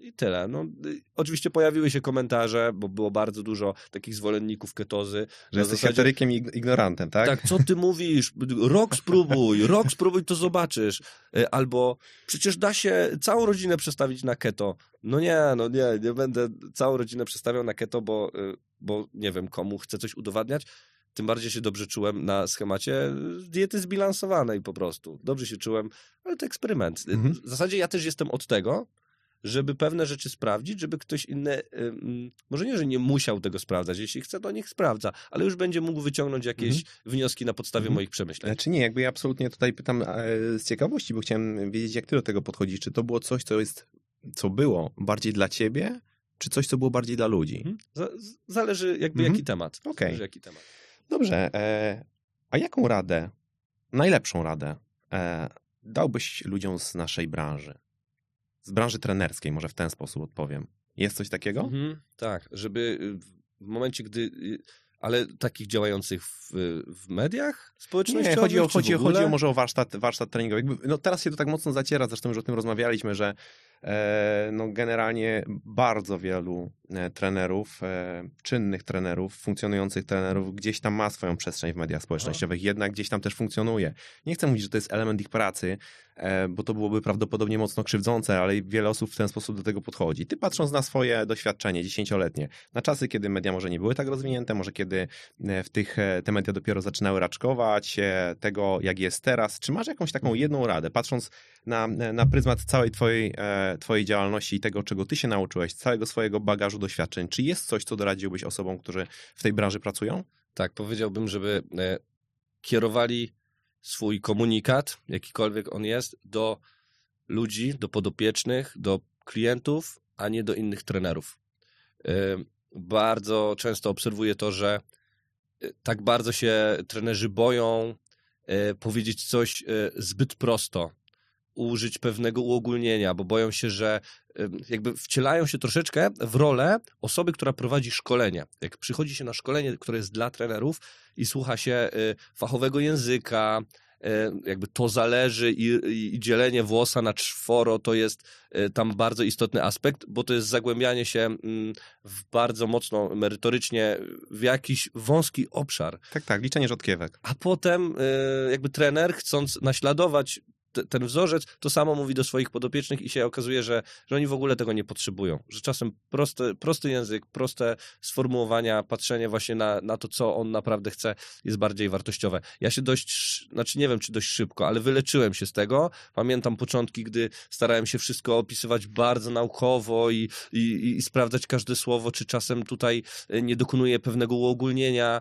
i tyle. No, y, oczywiście pojawiły się komentarze, bo było bardzo dużo takich zwolenników ketozy. Że jesteś heterykiem i ignorantem, tak? Tak, co ty mówisz? Rok spróbuj, rok spróbuj, to zobaczysz. Y, albo przecież da się całą rodzinę przestawić na keto. No nie, no nie, nie będę całą rodzinę przestawiał na keto, bo... Y, bo nie wiem, komu chcę coś udowadniać, tym bardziej się dobrze czułem na schemacie diety zbilansowanej po prostu. Dobrze się czułem, ale to eksperyment. Mhm. W zasadzie ja też jestem od tego, żeby pewne rzeczy sprawdzić, żeby ktoś inny, może nie, że nie musiał tego sprawdzać, jeśli chce, to niech sprawdza, ale już będzie mógł wyciągnąć jakieś mhm. wnioski na podstawie mhm. moich przemyśleń. Znaczy nie, jakby ja absolutnie tutaj pytam z ciekawości, bo chciałem wiedzieć, jak ty do tego podchodzisz. Czy to było coś, co jest, co było bardziej dla ciebie, czy coś, co było bardziej dla ludzi? Zależy jakby mm-hmm. jaki temat. Okay. Zależy jaki temat. Dobrze, e, a jaką radę, najlepszą radę e, dałbyś ludziom z naszej branży? Z branży trenerskiej, może w ten sposób odpowiem. Jest coś takiego? Mhm, tak, żeby w momencie, gdy... Ale takich działających w, w mediach społecznościowych? Nie, chodzi o, chodzi, chodzi o może o warsztat, warsztat treningowy. Jakby, no teraz się to tak mocno zaciera, zresztą już o tym rozmawialiśmy, że e, no generalnie bardzo wielu e, trenerów, e, czynnych trenerów, funkcjonujących trenerów gdzieś tam ma swoją przestrzeń w mediach społecznościowych, a jednak gdzieś tam też funkcjonuje. Nie chcę mówić, że to jest element ich pracy, e, bo to byłoby prawdopodobnie mocno krzywdzące, ale wiele osób w ten sposób do tego podchodzi. Ty patrząc na swoje doświadczenie dziesięcioletnie, na czasy, kiedy media może nie były tak rozwinięte, może kiedy kiedy w tych, te media dopiero zaczynały raczkować tego, jak jest teraz. Czy masz jakąś taką jedną radę, patrząc na, na pryzmat całej twojej, twojej działalności i tego, czego ty się nauczyłeś, całego swojego bagażu doświadczeń? Czy jest coś, co doradziłbyś osobom, którzy w tej branży pracują? Tak, powiedziałbym, żeby kierowali swój komunikat, jakikolwiek on jest, do ludzi, do podopiecznych, do klientów, a nie do innych trenerów. Bardzo często obserwuję to, że tak bardzo się trenerzy boją powiedzieć coś zbyt prosto, użyć pewnego uogólnienia, bo boją się, że jakby wcielają się troszeczkę w rolę osoby, która prowadzi szkolenie. Jak przychodzi się na szkolenie, które jest dla trenerów i słucha się fachowego języka, jakby to zależy i, i dzielenie włosa na czworo to jest tam bardzo istotny aspekt, bo to jest zagłębianie się w bardzo mocno merytorycznie w jakiś wąski obszar. Tak, tak, liczenie rzodkiewek. A potem jakby trener, chcąc naśladować t- ten wzorzec, to samo mówi do swoich podopiecznych i się okazuje, że, że oni w ogóle tego nie potrzebują. Że czasem proste, prosty język, proste sformułowania, patrzenie właśnie na, na to, co on naprawdę chce, jest bardziej wartościowe. Ja się dość, znaczy nie wiem, czy dość szybko, ale wyleczyłem się z tego. Pamiętam początki, gdy starałem się wszystko opisywać bardzo naukowo i, i, i sprawdzać każde słowo, czy czasem tutaj nie dokonuję pewnego uogólnienia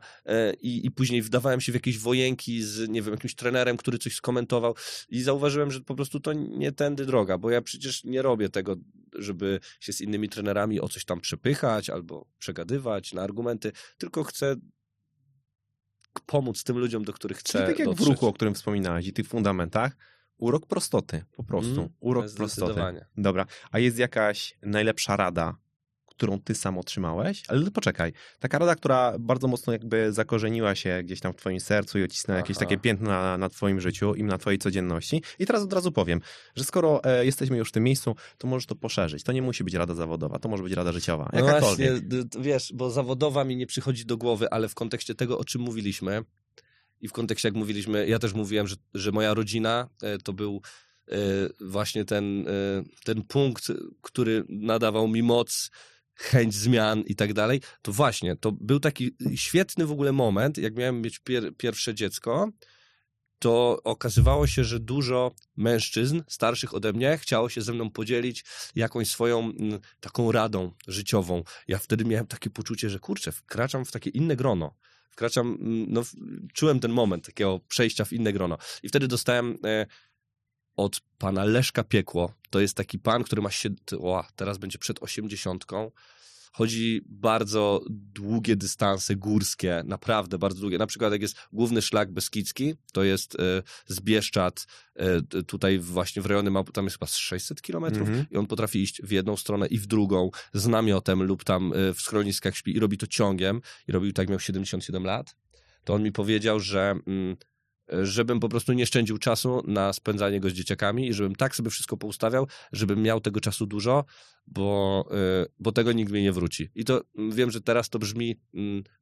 i, i później wdawałem się w jakieś wojenki z, nie wiem, jakimś trenerem, który coś skomentował i zauważyłem, że po prostu to nie tędy droga, bo ja przecież nie robię tego, żeby się z innymi trenerami o coś tam przepychać albo przegadywać na argumenty, tylko chcę pomóc tym ludziom, do których chcę dotrzeć. Czyli tak jak w ruchu, o którym wspominałeś i tych fundamentach, urok prostoty, po prostu. Mm, urok prostoty. Dobra, a jest jakaś najlepsza rada, którą ty sam otrzymałeś? Ale poczekaj, taka rada, która bardzo mocno jakby zakorzeniła się gdzieś tam w twoim sercu i odcisnęła jakieś takie piętno na, na twoim życiu i na twojej codzienności. I teraz od razu powiem, że skoro e, jesteśmy już w tym miejscu, to możesz to poszerzyć. To nie musi być rada zawodowa, to może być rada życiowa. Jakakolwiek. No właśnie, wiesz, bo zawodowa mi nie przychodzi do głowy, ale w kontekście tego, o czym mówiliśmy i w kontekście, jak mówiliśmy, ja też mówiłem, że, że moja rodzina e, to był e, właśnie ten, e, ten punkt, który nadawał mi moc, chęć zmian i tak dalej, to właśnie, to był taki świetny w ogóle moment, jak miałem mieć pier- pierwsze dziecko, to okazywało się, że dużo mężczyzn starszych ode mnie chciało się ze mną podzielić jakąś swoją m, taką radą życiową. Ja wtedy miałem takie poczucie, że kurczę, wkraczam w takie inne grono. Wkraczam, no czułem ten moment takiego przejścia w inne grono. I wtedy dostałem... E, od pana Leszka Piekło. To jest taki pan, który ma się... O, teraz będzie przed osiemdziesiątką. Chodzi bardzo długie dystanse górskie, naprawdę bardzo długie. Na przykład jak jest Główny Szlak Beskidzki, to jest e, Zbieszczad, e, tutaj właśnie w rejony ma, tam jest chyba sześćset kilometrów mm-hmm. i on potrafi iść w jedną stronę i w drugą z namiotem lub tam e, w schroniskach śpi i robi to ciągiem. I robił tak, miał siedemdziesiąt siedem lat. To on mi powiedział, że... Mm, żebym po prostu nie szczędził czasu na spędzanie go z dzieciakami i żebym tak sobie wszystko poustawiał, żebym miał tego czasu dużo, bo, bo tego nikt mi nie wróci. I to wiem, że teraz to brzmi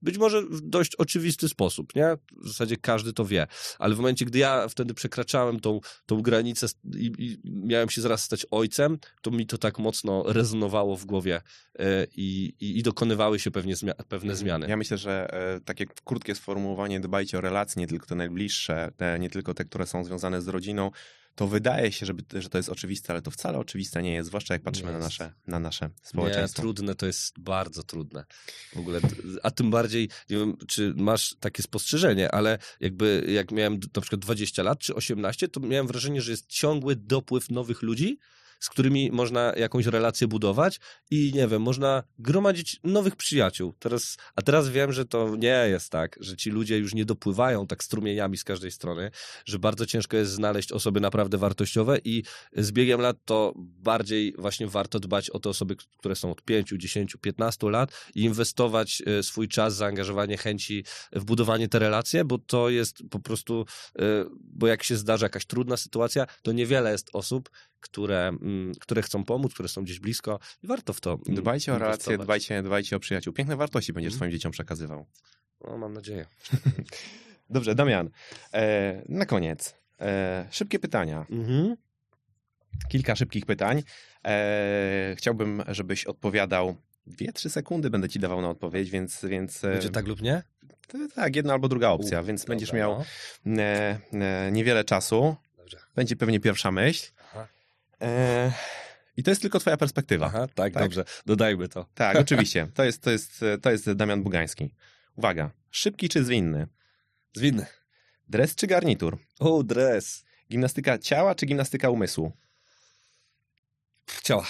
być może w dość oczywisty sposób, nie? W zasadzie każdy to wie, ale w momencie, gdy ja wtedy przekraczałem tą, tą granicę i, i miałem się zaraz stać ojcem, to mi to tak mocno rezonowało w głowie i, i, i dokonywały się pewnie zmi- pewne zmiany. Ja myślę, że takie krótkie sformułowanie, dbajcie o relacje, nie tylko te najbliższe, Te, nie tylko te, które są związane z rodziną, to wydaje się, żeby, że to jest oczywiste, ale to wcale oczywiste nie jest, zwłaszcza jak patrzymy na nasze, na nasze społeczeństwo. Nie, trudne, to jest bardzo trudne. W ogóle, a tym bardziej, nie wiem, czy masz takie spostrzeżenie, ale jakby jak miałem na przykład dwadzieścia lat czy osiemnaście, to miałem wrażenie, że jest ciągły dopływ nowych ludzi z którymi można jakąś relację budować i nie wiem, można gromadzić nowych przyjaciół. Teraz, a teraz wiem, że to nie jest tak, że ci ludzie już nie dopływają tak strumieniami z każdej strony, że bardzo ciężko jest znaleźć osoby naprawdę wartościowe i z biegiem lat to bardziej właśnie warto dbać o te osoby, które są od pięciu, dziesięciu, piętnastu lat i inwestować swój czas, zaangażowanie, chęci w budowanie te relacje, bo to jest po prostu, bo jak się zdarza jakaś trudna sytuacja, to niewiele jest osób, które, które chcą pomóc, które są gdzieś blisko i warto w to dbajcie o relacje, dbajcie, dbajcie o przyjaciół. Piękne wartości będziesz swoim dzieciom przekazywał. No, mam nadzieję. Dobrze, Damian, e, na koniec e, szybkie pytania. Mhm. Kilka szybkich pytań. E, chciałbym, żebyś odpowiadał dwie, trzy sekundy będę ci dawał na odpowiedź, więc... więc będzie tak lub nie? Tak, jedna albo druga opcja, U, więc dobra, będziesz miał no. e, e, niewiele czasu. Dobrze. Będzie pewnie pierwsza myśl. Aha. E, I to jest tylko twoja perspektywa. Aha, tak, tak, dobrze, dodajmy to. Tak, oczywiście. To jest, to jest, to jest Damian Bugański. Uwaga, szybki czy zwinny? Zwinny. Dres czy garnitur? O, dres. Gimnastyka ciała czy gimnastyka umysłu? Ciała.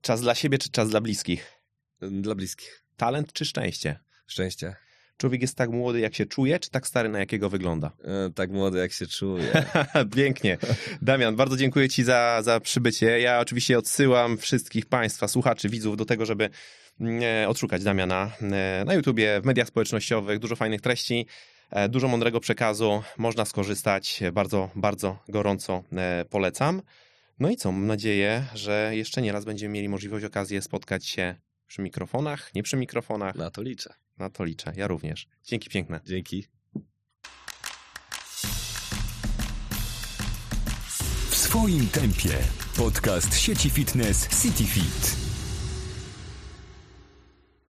Czas dla siebie czy czas dla bliskich? Dla bliskich. Talent czy szczęście? Szczęście. Człowiek jest tak młody, jak się czuje, czy tak stary, na jakiego wygląda? E, tak młody, jak się czuje. Pięknie. Damian, bardzo dziękuję ci za, za przybycie. Ja oczywiście odsyłam wszystkich państwa, słuchaczy, widzów do tego, żeby e, odszukać Damiana e, na YouTubie, w mediach społecznościowych. Dużo fajnych treści, e, dużo mądrego przekazu. Można skorzystać. Bardzo, bardzo gorąco e, polecam. No i co? Mam nadzieję, że jeszcze nie raz będziemy mieli możliwość, okazję spotkać się przy mikrofonach, nie przy mikrofonach. Na to liczę. Na to liczę, ja również. Dzięki piękne. Dzięki. W swoim tempie. Podcast sieci fitness CityFit.